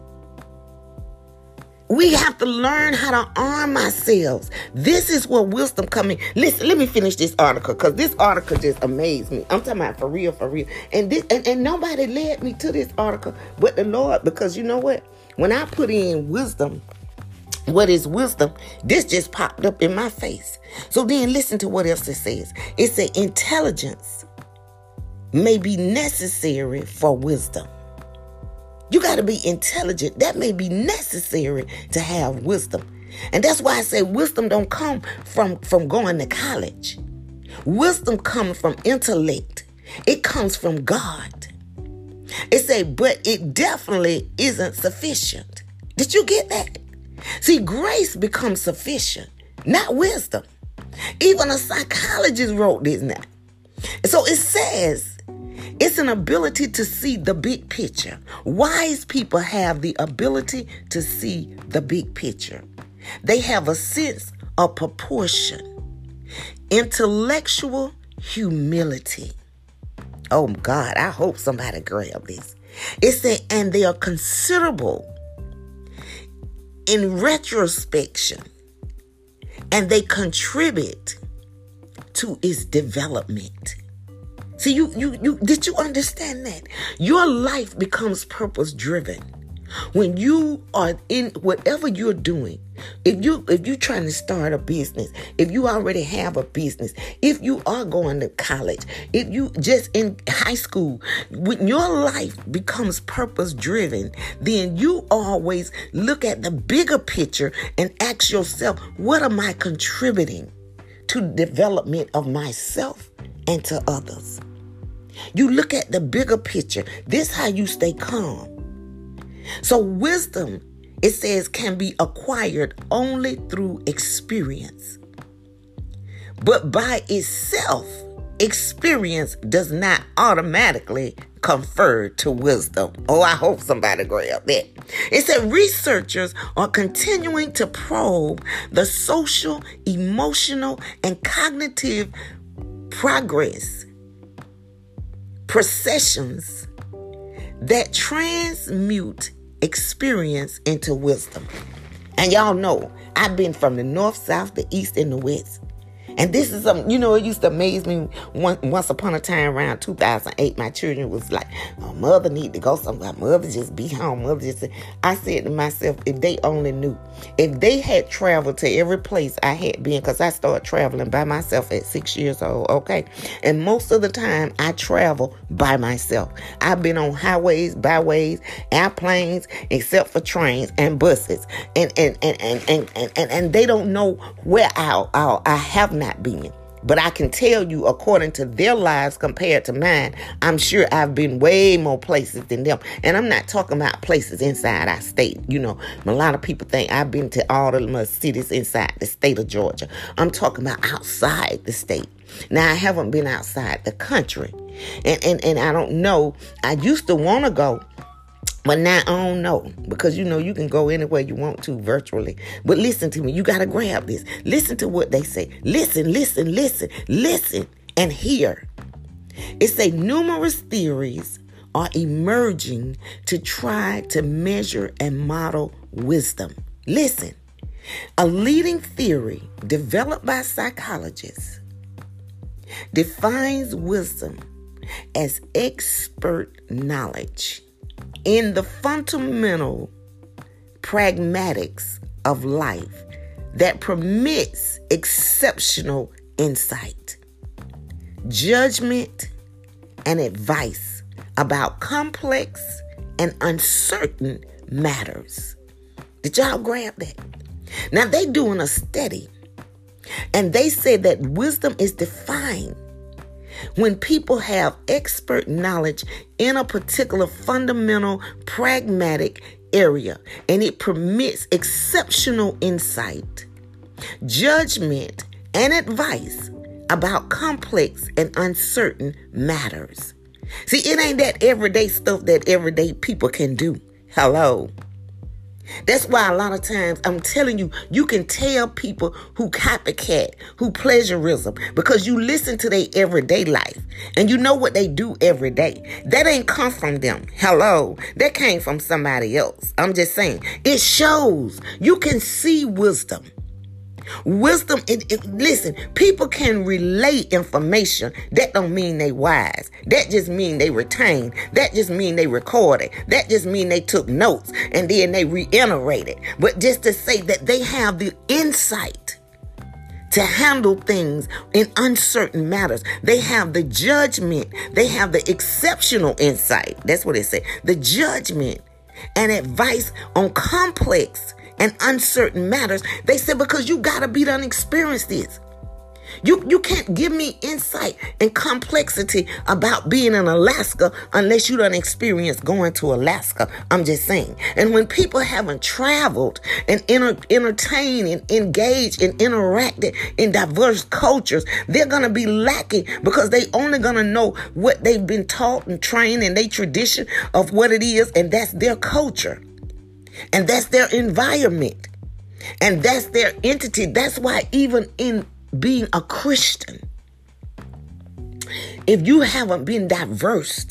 We have to learn how to arm ourselves. This is where wisdom comes in. Listen, let me finish this article because this article just amazed me. I'm talking about for real, for real. And this, and, and nobody led me to this article but the Lord, because you know what? When I put in wisdom, what is wisdom? This just popped up in my face. So then listen to what else it says. It says intelligence may be necessary for wisdom. You got to be intelligent. That may be necessary to have wisdom. And that's why I say wisdom don't come from, from going to college. Wisdom comes from intellect. It comes from God. It say, but it definitely isn't sufficient. Did you get that? See, grace becomes sufficient, not wisdom. Even a psychologist wrote this now. So it says, it's an ability to see the big picture. Wise people have the ability to see the big picture. They have a sense of proportion, intellectual humility. Oh God, I hope somebody grab this. It said, and they are considerable in retrospection, and they contribute to its development. See, you, you, you, did you understand that? Your life becomes purpose driven When you are in whatever you're doing, if you if you're trying to start a business, if you already have a business, if you are going to college, if you just in high school, when your life becomes purpose driven, then you always look at the bigger picture and ask yourself, what am I contributing to the development of myself and to others? You look at the bigger picture. This is how you stay calm. So wisdom, it says, can be acquired only through experience. But by itself, experience does not automatically confer to wisdom. Oh, I hope somebody grabbed that. It said researchers are continuing to probe the social, emotional, and cognitive progress, processions that transmute experience into wisdom. And y'all know, I've been from the north, south, the east, and the west. And this is something, you know, it used to amaze me. Once, once upon a time, around two thousand eight, my children was like, oh, mother need to go somewhere. Mother just be home. Mother just. I said to myself, if they only knew. If they had traveled to every place I had been, because I started traveling by myself at six years old, okay? And most of the time, I travel by myself. I've been on highways, byways, airplanes, except for trains and buses. And and and and and, and, and, and they don't know where I, I, I have not being. But I can tell you, according to their lives compared to mine, I'm sure I've been way more places than them. And I'm not talking about places inside our state. You know, a lot of people think I've been to all the most cities inside the state of Georgia. I'm talking about outside the state. Now, I haven't been outside the country. And, and, and I don't know. I used to want to go. But now I don't know, because, you know, you can go anywhere you want to virtually. But listen to me. You got to grab this. Listen to what they say. Listen, listen, listen, listen and hear. It say numerous theories are emerging to try to measure and model wisdom. Listen, a leading theory developed by psychologists defines wisdom as expert knowledge in the fundamental pragmatics of life that permits exceptional insight, judgment, and advice about complex and uncertain matters. Did y'all grab that? Now, they doing a study, and they say that wisdom is defined when people have expert knowledge in a particular fundamental pragmatic area, and it permits exceptional insight, judgment, and advice about complex and uncertain matters. See, it ain't that everyday stuff that everyday people can do. Hello. That's why a lot of times, I'm telling you, you can tell people who copycat, who pleasurism, because you listen to their everyday life and you know what they do every day. That ain't come from them. Hello. That came from somebody else. I'm just saying. It shows. You can see wisdom. Wisdom, it, it, listen, people can relate information. That don't mean they wise. That just mean they retain. That just mean they recorded. That just mean they took notes and then they reiterated. But just to say that they have the insight to handle things in uncertain matters. They have the judgment. They have the exceptional insight. That's what it said. The judgment and advice on complex and uncertain matters. They said, because you gotta be done experienced this. You, you can't give me insight and complexity about being in Alaska unless you done experienced going to Alaska. I'm just saying. And when people haven't traveled and enter, entertained and engaged and interacted in diverse cultures, they're going to be lacking, because they only going to know what they've been taught and trained and their tradition of what it is. And that's their culture. And that's their environment. And that's their entity. That's why even in being a Christian, if you haven't been diverse,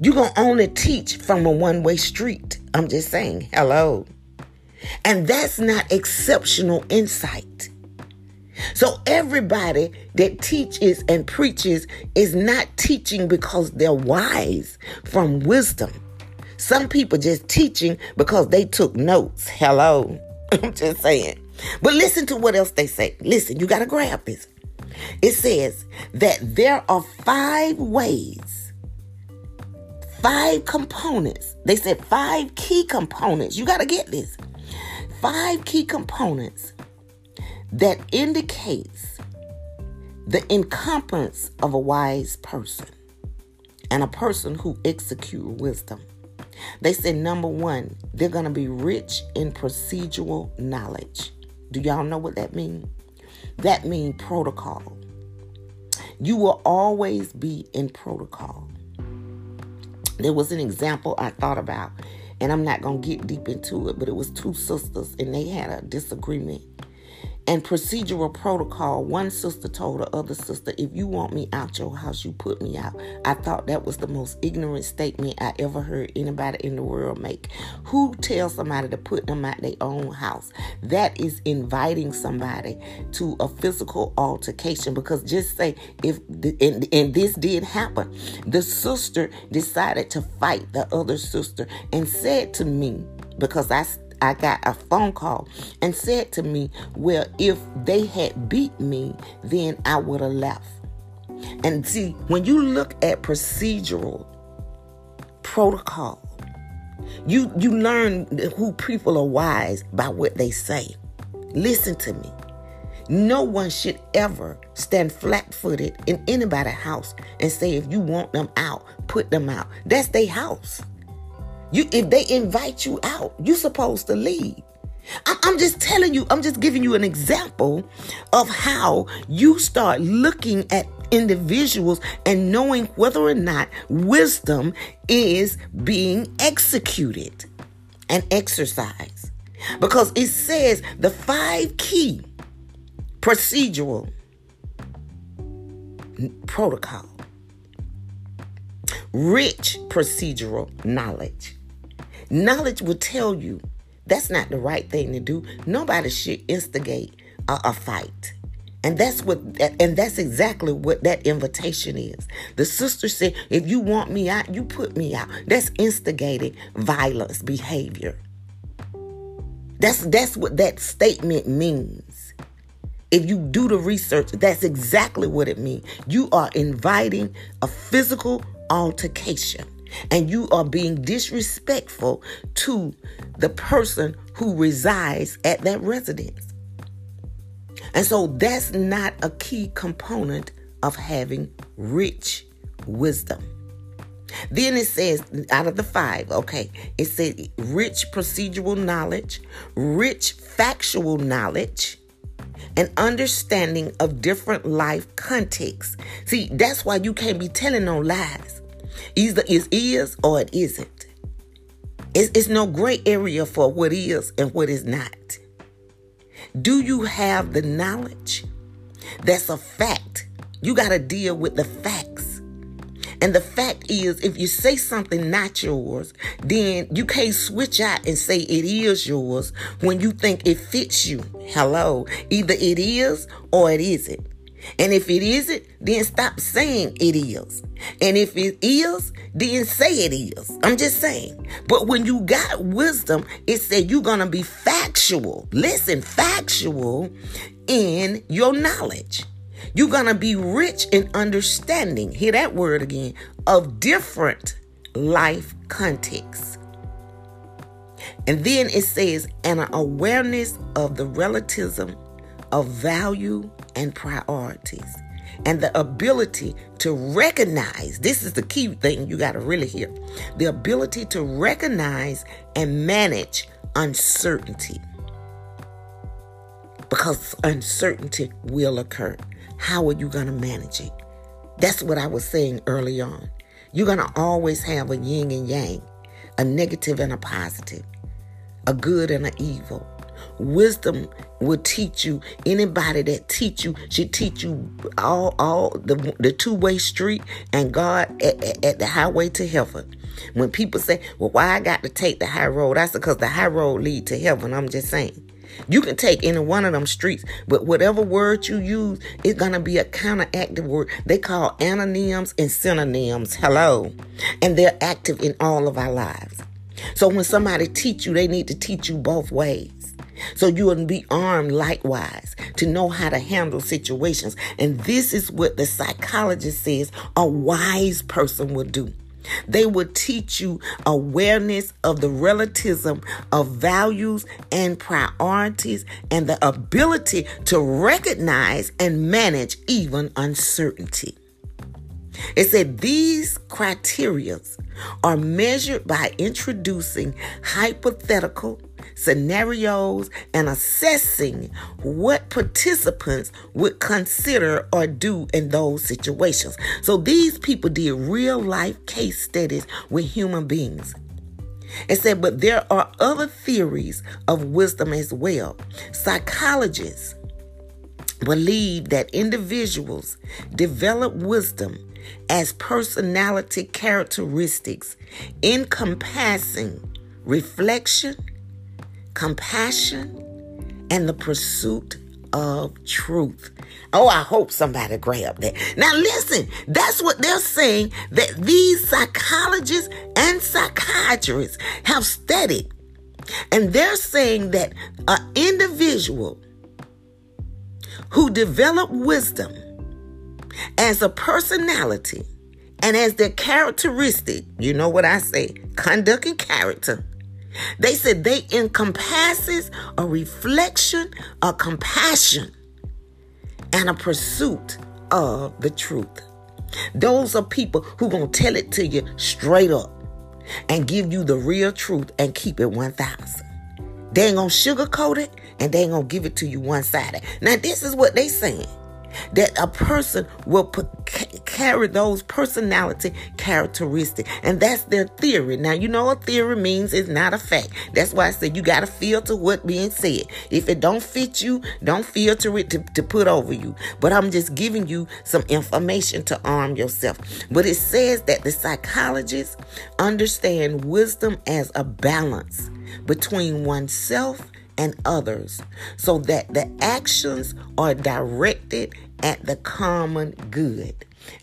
you're going to only teach from a one-way street. I'm just saying, hello. And that's not exceptional insight. So everybody that teaches and preaches is not teaching because they're wise from wisdom. Some people just teaching because they took notes. Hello. I'm just saying. But listen to what else they say. Listen, you got to grab this. It says that there are five ways, five components. They said five key components. You got to get this. Five key components that indicates the incompetence of a wise person and a person who executes wisdom. They said, number one, they're going to be rich in procedural knowledge. Do y'all know what that means? That means protocol. You will always be in protocol. There was an example I thought about, and I'm not going to get deep into it, but it was two sisters, and they had a disagreement. And procedural protocol, one sister told the other sister, if you want me out your house, you put me out. I thought that was the most ignorant statement I ever heard anybody in the world make. Who tells somebody to put them out their own house? That is inviting somebody to a physical altercation, because just say, if and, and this did happen, the sister decided to fight the other sister and said to me, because I I got a phone call and said to me, well, if they had beat me, then I would have left. And see, when you look at procedural protocol, you, you learn who people are wise by what they say. Listen to me. No one should ever stand flat-footed in anybody's house and say, if you want them out, put them out. That's their house. You, if they invite you out, you're supposed to leave. I, I'm just telling you, I'm just giving you an example of how you start looking at individuals and knowing whether or not wisdom is being executed and exercised. Because it says the five key procedural protocol. Rich procedural knowledge. Knowledge will tell you that's not the right thing to do. Nobody should instigate a, a fight. And that's what, and that's exactly what that invitation is. The sister said, if you want me out, you put me out. That's instigating violence behavior. That's, that's what that statement means. If you do the research, that's exactly what it means. You are inviting a physical altercation, and you are being disrespectful to the person who resides at that residence. And so that's not a key component of having rich wisdom. Then it says, out of the five, okay, it said rich procedural knowledge, rich factual knowledge, an understanding of different life contexts. See, that's why you can't be telling no lies. Either it is or it isn't. It's, it's no gray area for what is and what is not. Do you have the knowledge? That's a fact. You got to deal with the facts. And the fact is, if you say something not yours, then you can't switch out and say it is yours when you think it fits you. Hello. Either it is or it isn't. And if it isn't, then stop saying it is. And if it is, then say it is. I'm just saying. But when you got wisdom, it said you're going to be factual. Listen, factual in your knowledge. You're going to be rich in understanding, hear that word again, of different life contexts. And then it says, an awareness of the relativism of value and priorities, and the ability to recognize, this is the key thing you got to really hear, the ability to recognize and manage uncertainty. Because uncertainty will occur. How are you going to manage it? That's what I was saying early on. You're going to always have a yin and yang, a negative and a positive, a good and an evil. Wisdom will teach you. Anybody that teach you should teach you all, all the, the two-way street and God at, at, at the highway to heaven. When people say, well, why I got to take the high road? I said, because the high road lead to heaven. I'm just saying. You can take any one of them streets, but whatever word you use, it's going to be a counteractive word. They call antonyms and synonyms. Hello. And they're active in all of our lives. So when somebody teach you, they need to teach you both ways. So you will be armed likewise to know how to handle situations. And this is what the psychologist says a wise person will do. They will teach you awareness of the relativism of values and priorities and the ability to recognize and manage even uncertainty. It said these criteria are measured by introducing hypothetical scenarios and assessing what participants would consider or do in those situations. So these people did real life case studies with human beings. It said, but there are other theories of wisdom as well. Psychologists believe that individuals develop wisdom as personality characteristics encompassing reflection, compassion, and the pursuit of truth. Oh, I hope somebody grabbed that. Now listen, that's what they're saying, that these psychologists and psychiatrists have studied. And they're saying that an individual who develop wisdom as a personality and as their characteristic, you know what I say, conduct and character. They said they encompasses a reflection, a compassion, and a pursuit of the truth. Those are people who gonna tell it to you straight up and give you the real truth and keep it one thousand. They ain't gonna sugarcoat it and they ain't gonna give it to you one-sided. Now this is what they saying, that a person will put, carry those personality characteristics. And that's their theory. Now, you know what theory means, it's not a fact. That's why I said you got to filter what being said. If it don't fit you, don't filter it to, to put over you. But I'm just giving you some information to arm yourself. But it says that the psychologists understand wisdom as a balance between oneself and others, so that the actions are directed at the common good.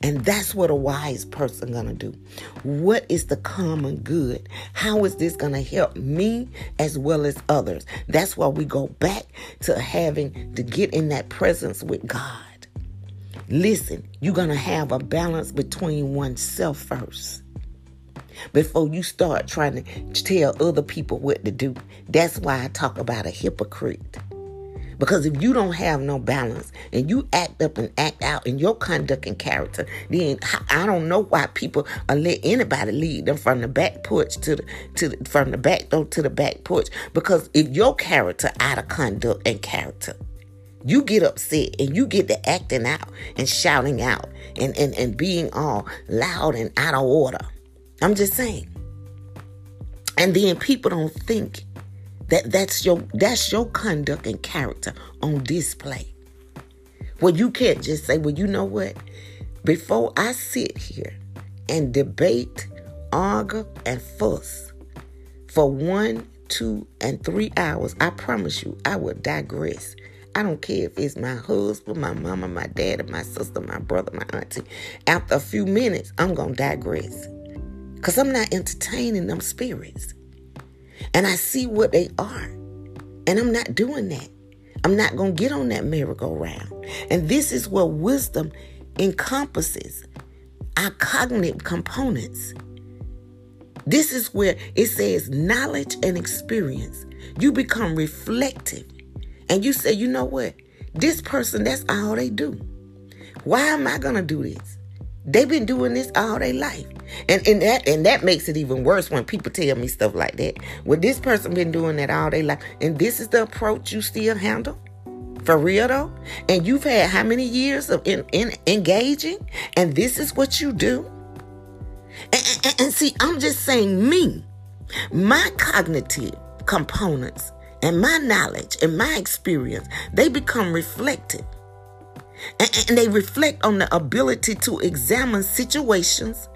And that's what a wise person gonna do. What is the common good? How is this gonna help me as well as others? That's why we go back to having to get in that presence with God. Listen, you're gonna have a balance between oneself first, before you start trying to tell other people what to do. That's why I talk about a hypocrite. Because if you don't have no balance and you act up and act out in your conduct and character, then I don't know why people are let anybody lead them from the back porch to the, to the, from the back door to the back porch. Because if your character out of conduct and character, you get upset and you get to acting out and shouting out and, and, and being all loud and out of order. I'm just saying. And then people don't think that that's your that's your conduct and character on display. Well, you can't just say, well, you know what? Before I sit here and debate, argue, and fuss for one, two, and three hours, I promise you, I will digress. I don't care if it's my husband, my mama, my daddy, my sister, my brother, my auntie. After a few minutes, I'm going to digress. Because I'm not entertaining them spirits. And I see what they are. And I'm not doing that. I'm not going to get on that merry-go-round. And this is what wisdom encompasses. Our cognitive components. This is where it says knowledge and experience. You become reflective. And you say, you know what? This person, that's all they do. Why am I going to do this? They've been doing this all their life. And, and that and that makes it even worse when people tell me stuff like that. Well, this person been doing that all their life. And this is the approach you still handle? For real, though? And you've had how many years of in, in engaging? And this is what you do? And, and, and see, I'm just saying me, my cognitive components and my knowledge and my experience, they become reflective. And they reflect on the ability to examine situations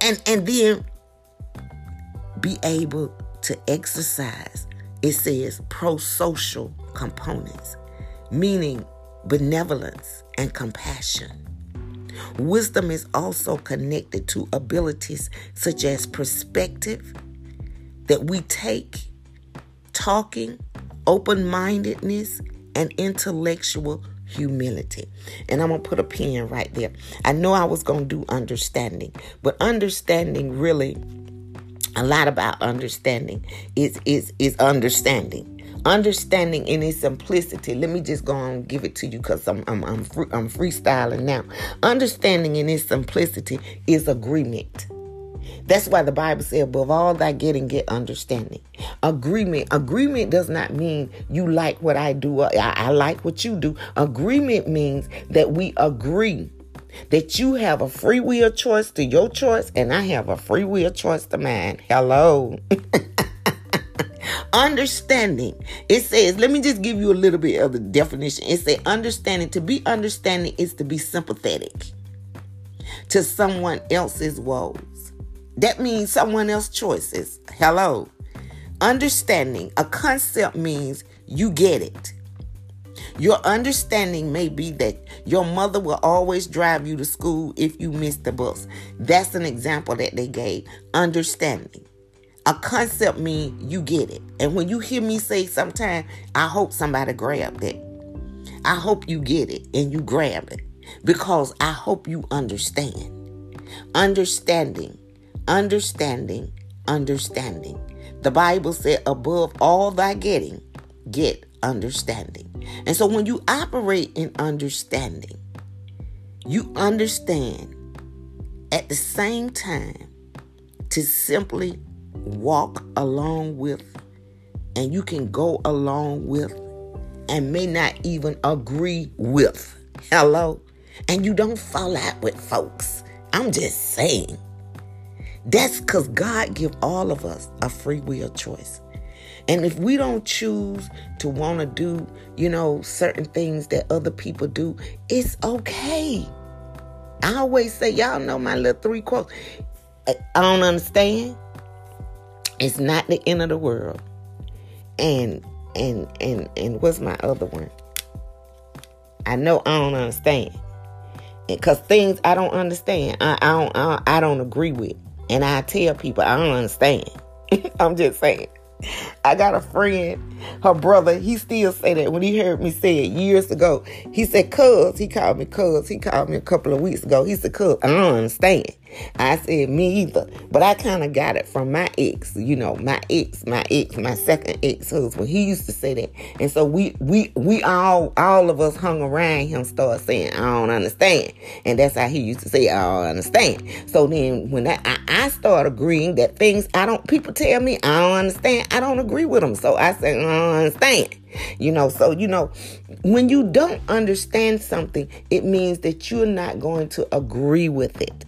and, and then be able to exercise, it says, pro-social components, meaning benevolence and compassion. Wisdom is also connected to abilities such as perspective, that we take talking, open-mindedness, and intellectual humility. And I'm going to put a pin right there. I know I was going to do understanding, but understanding really, a lot about understanding is, is, is understanding. Understanding in its simplicity. Let me just go on and give it to you because I'm I'm I'm, free, I'm freestyling now. Understanding in its simplicity is agreement. That's why the Bible said, above all thy getting, get understanding. Agreement. Agreement does not mean you like what I do or I, I like what you do. Agreement means that we agree that you have a free will choice to your choice and I have a free will choice to mine. Hello. Understanding. It says, let me just give you a little bit of the definition. It says understanding. To be understanding is to be sympathetic to someone else's woes. That means someone else's choices. Hello. Understanding. A concept means you get it. Your understanding may be that your mother will always drive you to school if you miss the bus. That's an example that they gave. Understanding. A concept means you get it. And when you hear me say sometime, I hope somebody grabbed it. I hope you get it and you grab it because I hope you understand. Understanding, understanding, understanding. The Bible said, above all thy getting, get understanding. And so when you operate in understanding, you understand at the same time to simply walk along with, and you can go along with, and may not even agree with. Hello? And you don't fall out with folks. I'm just saying. That's because God give all of us a free will choice. And if we don't choose to want to do, you know, certain things that other people do, it's okay. I always say, y'all know my little three quotes. I don't understand. It's not the end of the world. And, and, and, and what's my other one? I know I don't understand. Because things I don't understand, I, I, don't, I, I don't agree with. And I tell people, I don't understand. I'm just saying. I got a friend, her brother, he still say that when he heard me say it years ago. He said, cuz, he called me cuz, he called me a couple of weeks ago. He said, cuz, I don't understand. I said, me either. But I kind of got it from my ex, you know, my ex, my ex, my second ex-husband. He used to say that. And so we we, we all, all of us hung around him, started saying, I don't understand. And that's how he used to say, I don't understand. So then when I, I, I start agreeing that things I don't, people tell me, I don't understand, I don't agree with them. So I say, I don't understand. You know, so, you know, when you don't understand something, it means that you're not going to agree with it.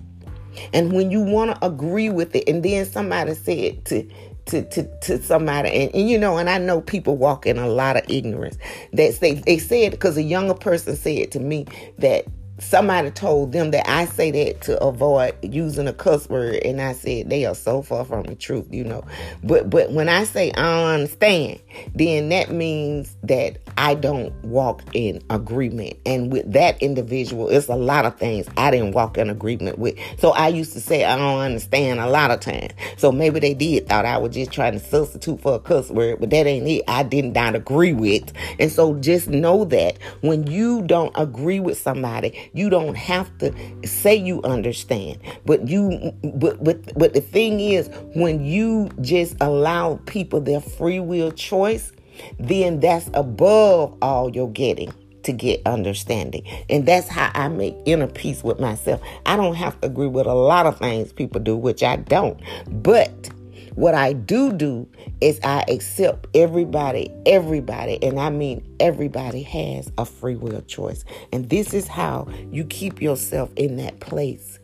And when you want to agree with it, and then somebody said to to to, to somebody, and, and you know, and I know people walk in a lot of ignorance. That say they said because a younger person said to me that somebody told them that I say that to avoid using a cuss word, and I said they are so far from the truth, you know. But but when I say I don't understand, then that means that I don't walk in agreement. And with that individual, it's a lot of things I didn't walk in agreement with. So I used to say I don't understand a lot of times. So maybe they did thought I was just trying to substitute for a cuss word, but that ain't it. I did not agree with. And so just know that when you don't agree with somebody, you don't have to say you understand, but you, but, but, but the thing is, when you just allow people their free will choice, then that's above all you're getting to get understanding. And that's how I make inner peace with myself. I don't have to agree with a lot of things people do, which I don't, but what I do do is I accept everybody, everybody, and I mean everybody has a free will choice. And this is how you keep yourself in that place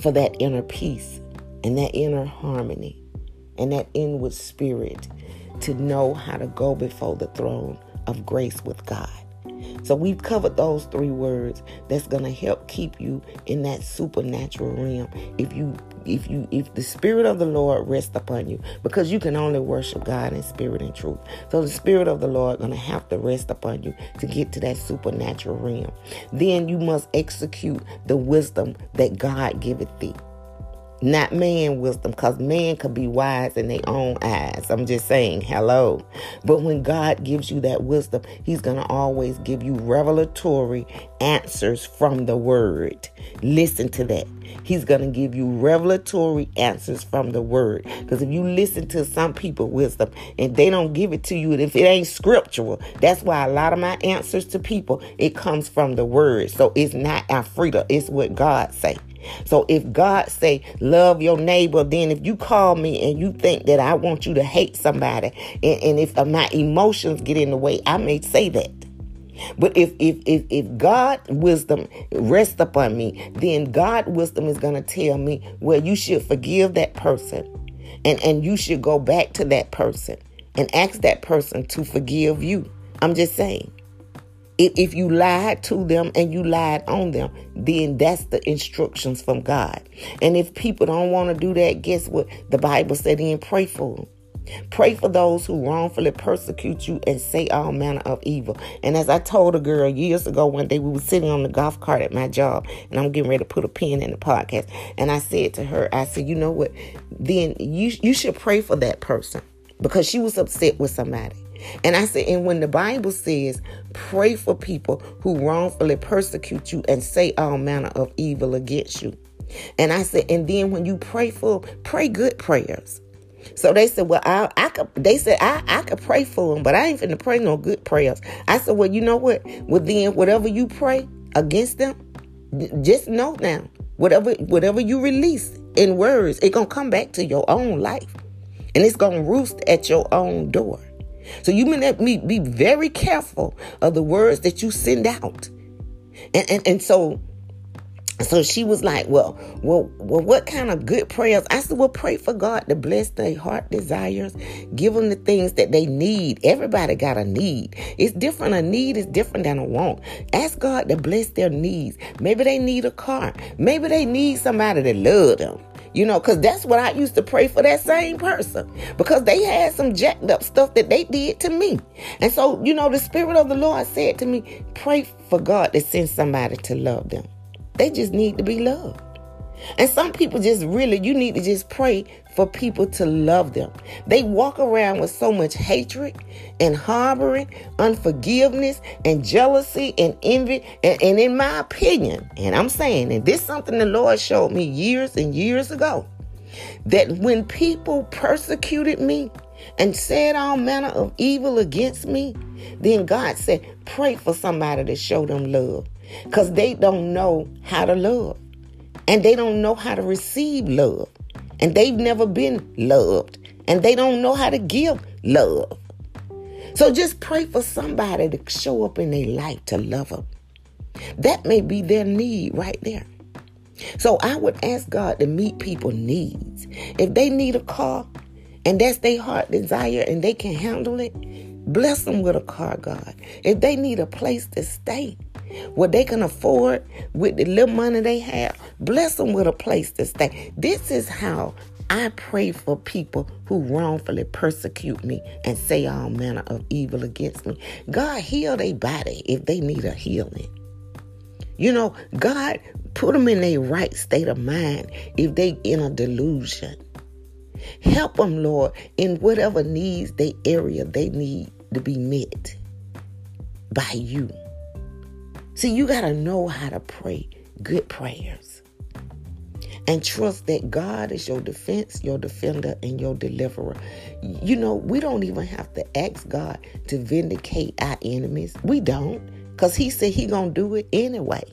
for that inner peace and that inner harmony and that inward spirit to know how to go before the throne of grace with God. So we've covered those three words that's going to help keep you in that supernatural realm if you if you if the Spirit of the Lord rests upon you, because you can only worship God in spirit and truth. So the Spirit of the Lord going to have to rest upon you to get to that supernatural realm. Then you must execute the wisdom that God giveth thee. not man wisdom, because man could be wise in their own eyes. I'm just saying, hello. But when God gives you that wisdom, he's going to always give you revelatory answers from the word. Listen to that. He's going to give you revelatory answers from the word. Because if you listen to some people's wisdom and they don't give it to you, if it ain't scriptural, that's why a lot of my answers to people, it comes from the word. So it's not Alfreda, it's what God say. So if God say, love your neighbor, then if you call me and you think that I want you to hate somebody, and, and if my emotions get in the way, I may say that. But if if if, if God's wisdom rests upon me, then God's wisdom is going to tell me, well, you should forgive that person. And, and you should go back to that person and ask that person to forgive you. I'm just saying. If you lied to them and you lied on them, then that's the instructions from God. And if people don't want to do that, guess what? The Bible said then pray for them. Pray for those who wrongfully persecute you and say all manner of evil. And as I told a girl years ago, one day we were sitting on the golf cart at my job, and I'm getting ready to put a pin in the podcast. And I said to her, I said, you know what? Then you, you should pray for that person, because she was upset with somebody. And I said, and when the Bible says, pray for people who wrongfully persecute you and say all manner of evil against you. And I said, and then when you pray for, pray good prayers. So they said, well, I, I could, they said, I, I could pray for them, but I ain't finna pray no good prayers. I said, well, you know what? Well, then whatever you pray against them, just know now, whatever, whatever you release in words, it's going to come back to your own life, and it's going to roost at your own door. So you may be very careful of the words that you send out. And, and and so so she was like, well, well, well, what kind of good prayers? I said, well, pray for God to bless their heart desires, give them the things that they need. Everybody got a need. It's different. A need is different than a want. Ask God to bless their needs. Maybe they need a car. Maybe they need somebody to love them. You know, because that's what I used to pray for that same person, because they had some jacked up stuff that they did to me. And so, you know, the Spirit of the Lord said to me, pray for God to send somebody to love them. They just need to be loved. And some people just really, you need to just pray for people to love them. They walk around with so much hatred and harboring, unforgiveness and jealousy and envy. And, and in my opinion, and I'm saying, and this is something the Lord showed me years and years ago, that when people persecuted me and said all manner of evil against me, then God said, pray for somebody to show them love, because they don't know how to love. And they don't know how to receive love. And they've never been loved. And they don't know how to give love. So just pray for somebody to show up in their life to love them. That may be their need right there. So I would ask God to meet people's needs. If they need a car and that's their heart desire and they can handle it, bless them with a car, God. If they need a place to stay, what they can afford with the little money they have, bless them with a place to stay. This is how I pray for people who wrongfully persecute me and say all manner of evil against me. God, heal their body if they need a healing. You know, God, put them in their right state of mind if they in a delusion. Help them, Lord, in whatever needs they area they need to be met by you. See, you got to know how to pray good prayers and trust that God is your defense, your defender, and your deliverer. You know, we don't even have to ask God to vindicate our enemies. We don't, because he said he going to do it anyway.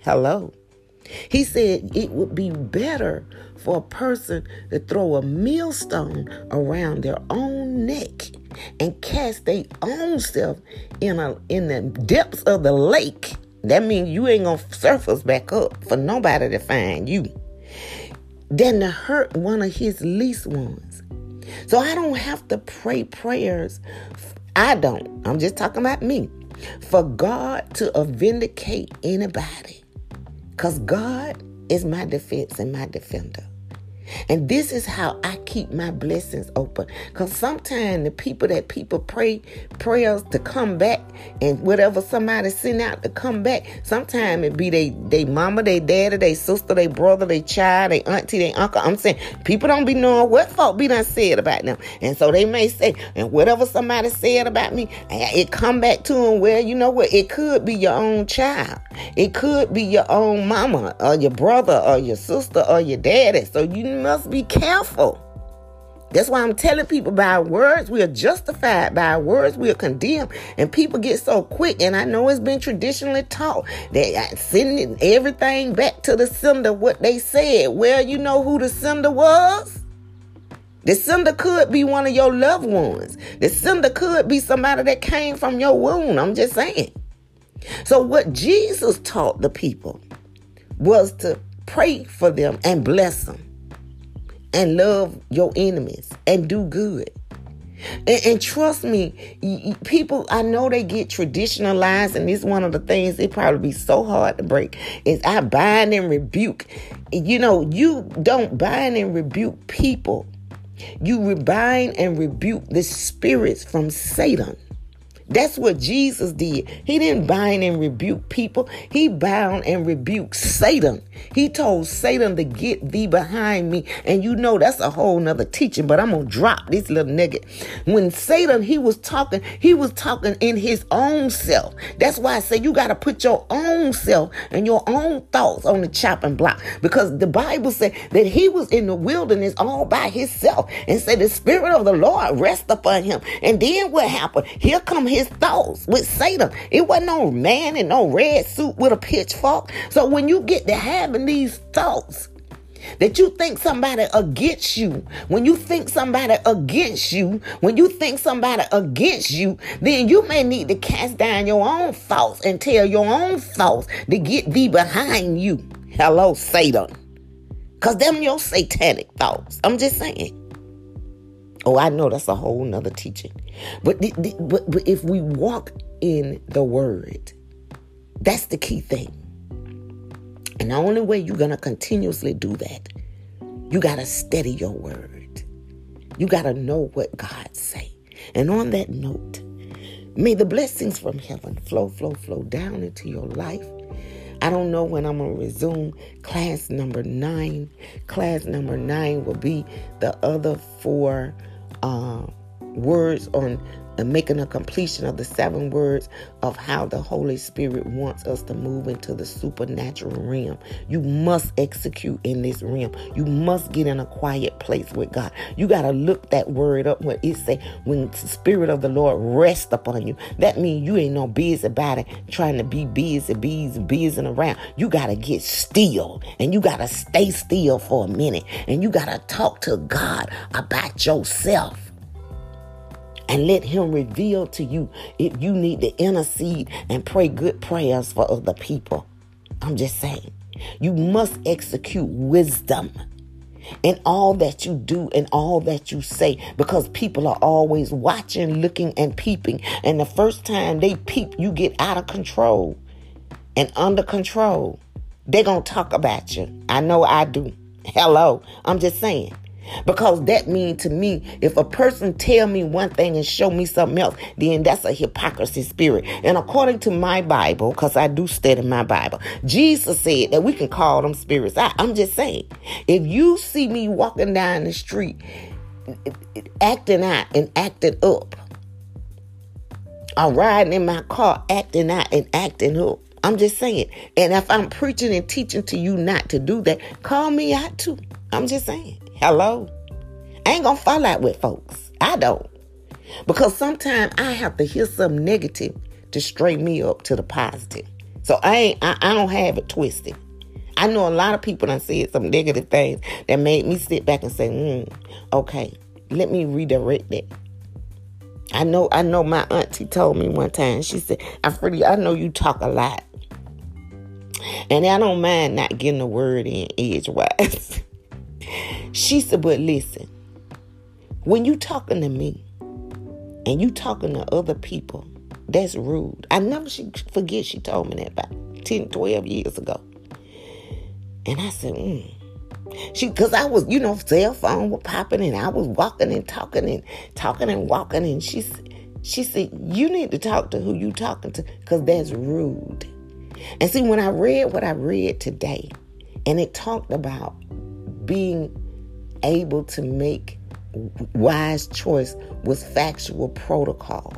Hello. He said it would be better for a person to throw a millstone around their own neck and cast their own self in, a, in the depths of the lake. That means you ain't going to surface back up for nobody to find you, than to hurt one of his least ones. So I don't have to pray prayers. I don't. I'm just talking about me. For God to vindicate anybody. Because God is my defense and my defender. And this is how I keep my blessings open. Because sometimes the people that people pray prayers to come back, and whatever somebody sent out to come back, sometimes it be they, they mama, they daddy, they sister, they brother, they child, they auntie, they uncle. I'm saying people don't be knowing what folk be done said about them. And so they may say, and whatever somebody said about me, it come back to them. Well, you know what? It could be your own child. It could be your own mama or your brother or your sister or your daddy. So you must be careful. That's why I'm telling people, by our words we are justified, by our words we are condemned. And people get so quick, and I know it's been traditionally taught, that sending everything back to the sender, what they said. Well, you know who the sender was? The sender could be one of your loved ones. The sender could be somebody that came from your womb. I'm just saying. So what Jesus taught the people was to pray for them and bless them and love your enemies and do good. And, and trust me, people, I know they get traditionalized, and it's one of the things it probably be so hard to break, is I bind and rebuke. You know, you don't bind and rebuke people. You bind and rebuke the spirits from Satan. That's what Jesus did. He didn't bind and rebuke people. He bound and rebuked Satan. He told Satan to get thee behind me. And you know, that's a whole nother teaching, but I'm going to drop this little nugget. When Satan, he was talking, he was talking in his own self. That's why I say you got to put your own self and your own thoughts on the chopping block, because the Bible said that he was in the wilderness all by himself and said the Spirit of the Lord rest upon him. And then what happened? Here come his thoughts with Satan. It wasn't no man in no red suit with a pitchfork. So when you get to having these thoughts that you think somebody against you, when you think somebody against you, when you think somebody against you, then you may need to cast down your own thoughts and tell your own thoughts to get thee behind you. Hello, Satan. Because them your satanic thoughts. I'm just saying. Oh, I know that's a whole nother teaching. But, th- th- but, but if we walk in the word, that's the key thing. And the only way you're going to continuously do that, you got to study your word. You got to know what God say. And on that note, may the blessings from heaven flow, flow, flow down into your life. I don't know when I'm going to resume class number nine. Class number nine will be the other four uh, words on uh, making a completion of the seven words of how the Holy Spirit wants us to move into the supernatural realm. You must execute in this realm. You must get in a quiet place with God. You got to look that word up when it say, when the Spirit of the Lord rests upon you. That means you ain't no busybody trying to be busy, busy, busy around. You got to get still, and you got to stay still for a minute, and you got to talk to God about yourself. And let him reveal to you if you need to intercede and pray good prayers for other people. I'm just saying. You must execute wisdom in all that you do and all that you say, because people are always watching, looking, and peeping. And the first time they peep, you get out of control and under control. They're going to talk about you. I know I do. Hello. I'm just saying. Because that means to me, if a person tell me one thing and show me something else, then that's a hypocrisy spirit. And according to my Bible, because I do study my Bible, Jesus said that we can call them spirits out. I'm just saying, if you see me walking down the street, acting out and acting up, I'm riding in my car, acting out and acting up. I'm just saying. And if I'm preaching and teaching to you not to do that, call me out too. I'm just saying. Hello. I ain't going to fall out with folks. I don't. Because sometimes I have to hear something negative to straighten me up to the positive. So I ain't, I, I don't have it twisted. I know a lot of people done said some negative things that made me sit back and say, mm, okay, let me redirect that. I know, I know my auntie told me one time, she said, I'm pretty, I know you talk a lot. And I don't mind not getting the word in edgewise. She said, but listen, when you talking to me and you talking to other people, that's rude. I never forget she told me that about ten, twelve years ago. And I said, mm, She, cause I was, you know, cell phone was popping and I was walking and talking and talking and walking. And she, she said, you need to talk to who you talking to, cause that's rude. And see, when I read what I read today, and it talked about being able to make wise choice with factual protocol.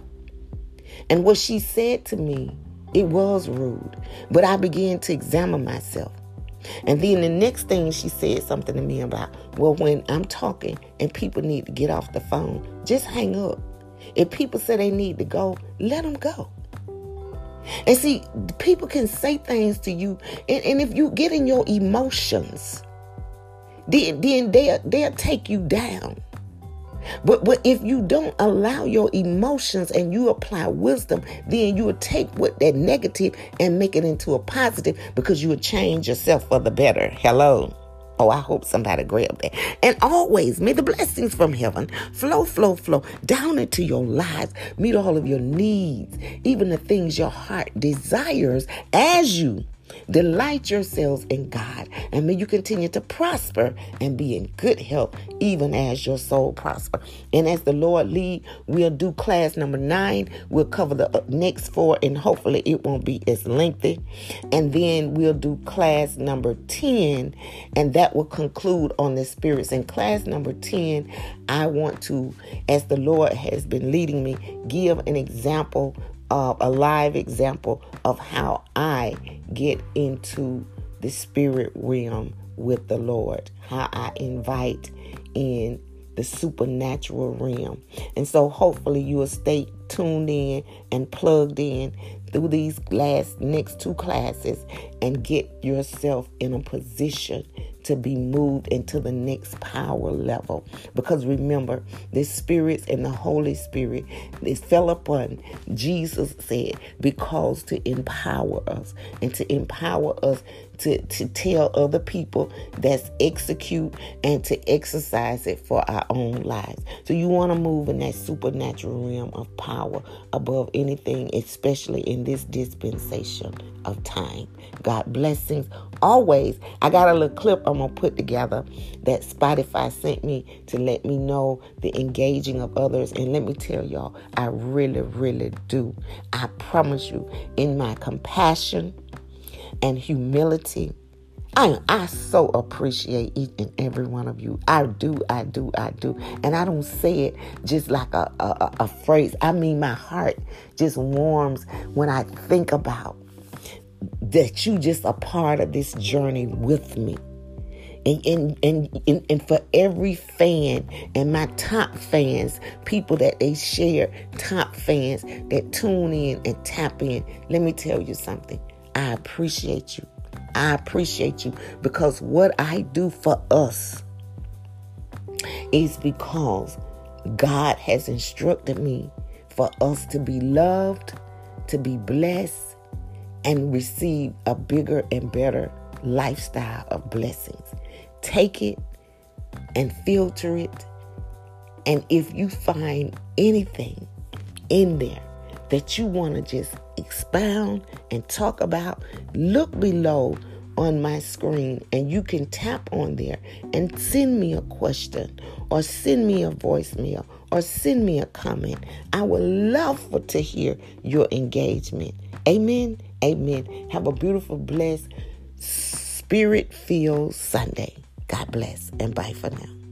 And what she said to me, it was rude, but I began to examine myself. And then the next thing she said something to me about, well, when I'm talking and people need to get off the phone, just hang up. If people say they need to go, let them go. And see, people can say things to you, and, and if you get in your emotions, then, then they'll, they'll take you down. But, but if you don't allow your emotions and you apply wisdom, then you will take what that negative and make it into a positive, because you will change yourself for the better. Hello. Oh, I hope somebody grabbed that. And always, may the blessings from heaven flow, flow, flow down into your lives. Meet all of your needs, even the things your heart desires, as you delight yourselves in God. And may you continue to prosper and be in good health, even as your soul prosper. And as the Lord lead, we'll do class number nine. We'll cover the next four, and hopefully it won't be as lengthy. And then we'll do class number ten, and that will conclude on the spirits. In class number ten, I want to, as the Lord has been leading me, give an example Uh, a live example of how I get into the spirit realm with the Lord, how I invite in the supernatural realm. And so hopefully you will stay tuned in and plugged in through these last next two classes and get yourself in a position to be moved into the next power level. Because remember, the spirits and the Holy Spirit, they fell upon Jesus, said, because to empower us and to empower us to, to tell other people, that's execute and to exercise it for our own lives. So you want to move in that supernatural realm of power above anything, especially in this dispensation of time. God blessings. Always, I got a little clip I'm going to put together that Spotify sent me to let me know the engaging of others. And let me tell y'all, I really, really do. I promise you, in my compassion and humility, I, I so appreciate each and every one of you. I do, I do, I do. And I don't say it just like a, a, a phrase. I mean, my heart just warms when I think about that you just a part of this journey with me. And, and and and and for every fan, and my top fans, people that they share, top fans that tune in and tap in, let me tell you something. I appreciate you. I appreciate you, because what I do for us is because God has instructed me for us to be loved, to be blessed, and receive a bigger and better lifestyle of blessings. Take it and filter it. And if you find anything in there that you want to just expound and talk about, look below on my screen and you can tap on there and send me a question, or send me a voicemail, or send me a comment. I would love for, to hear your engagement. Amen. Amen. Have a beautiful, blessed, spirit-filled Sunday. God bless, and bye for now.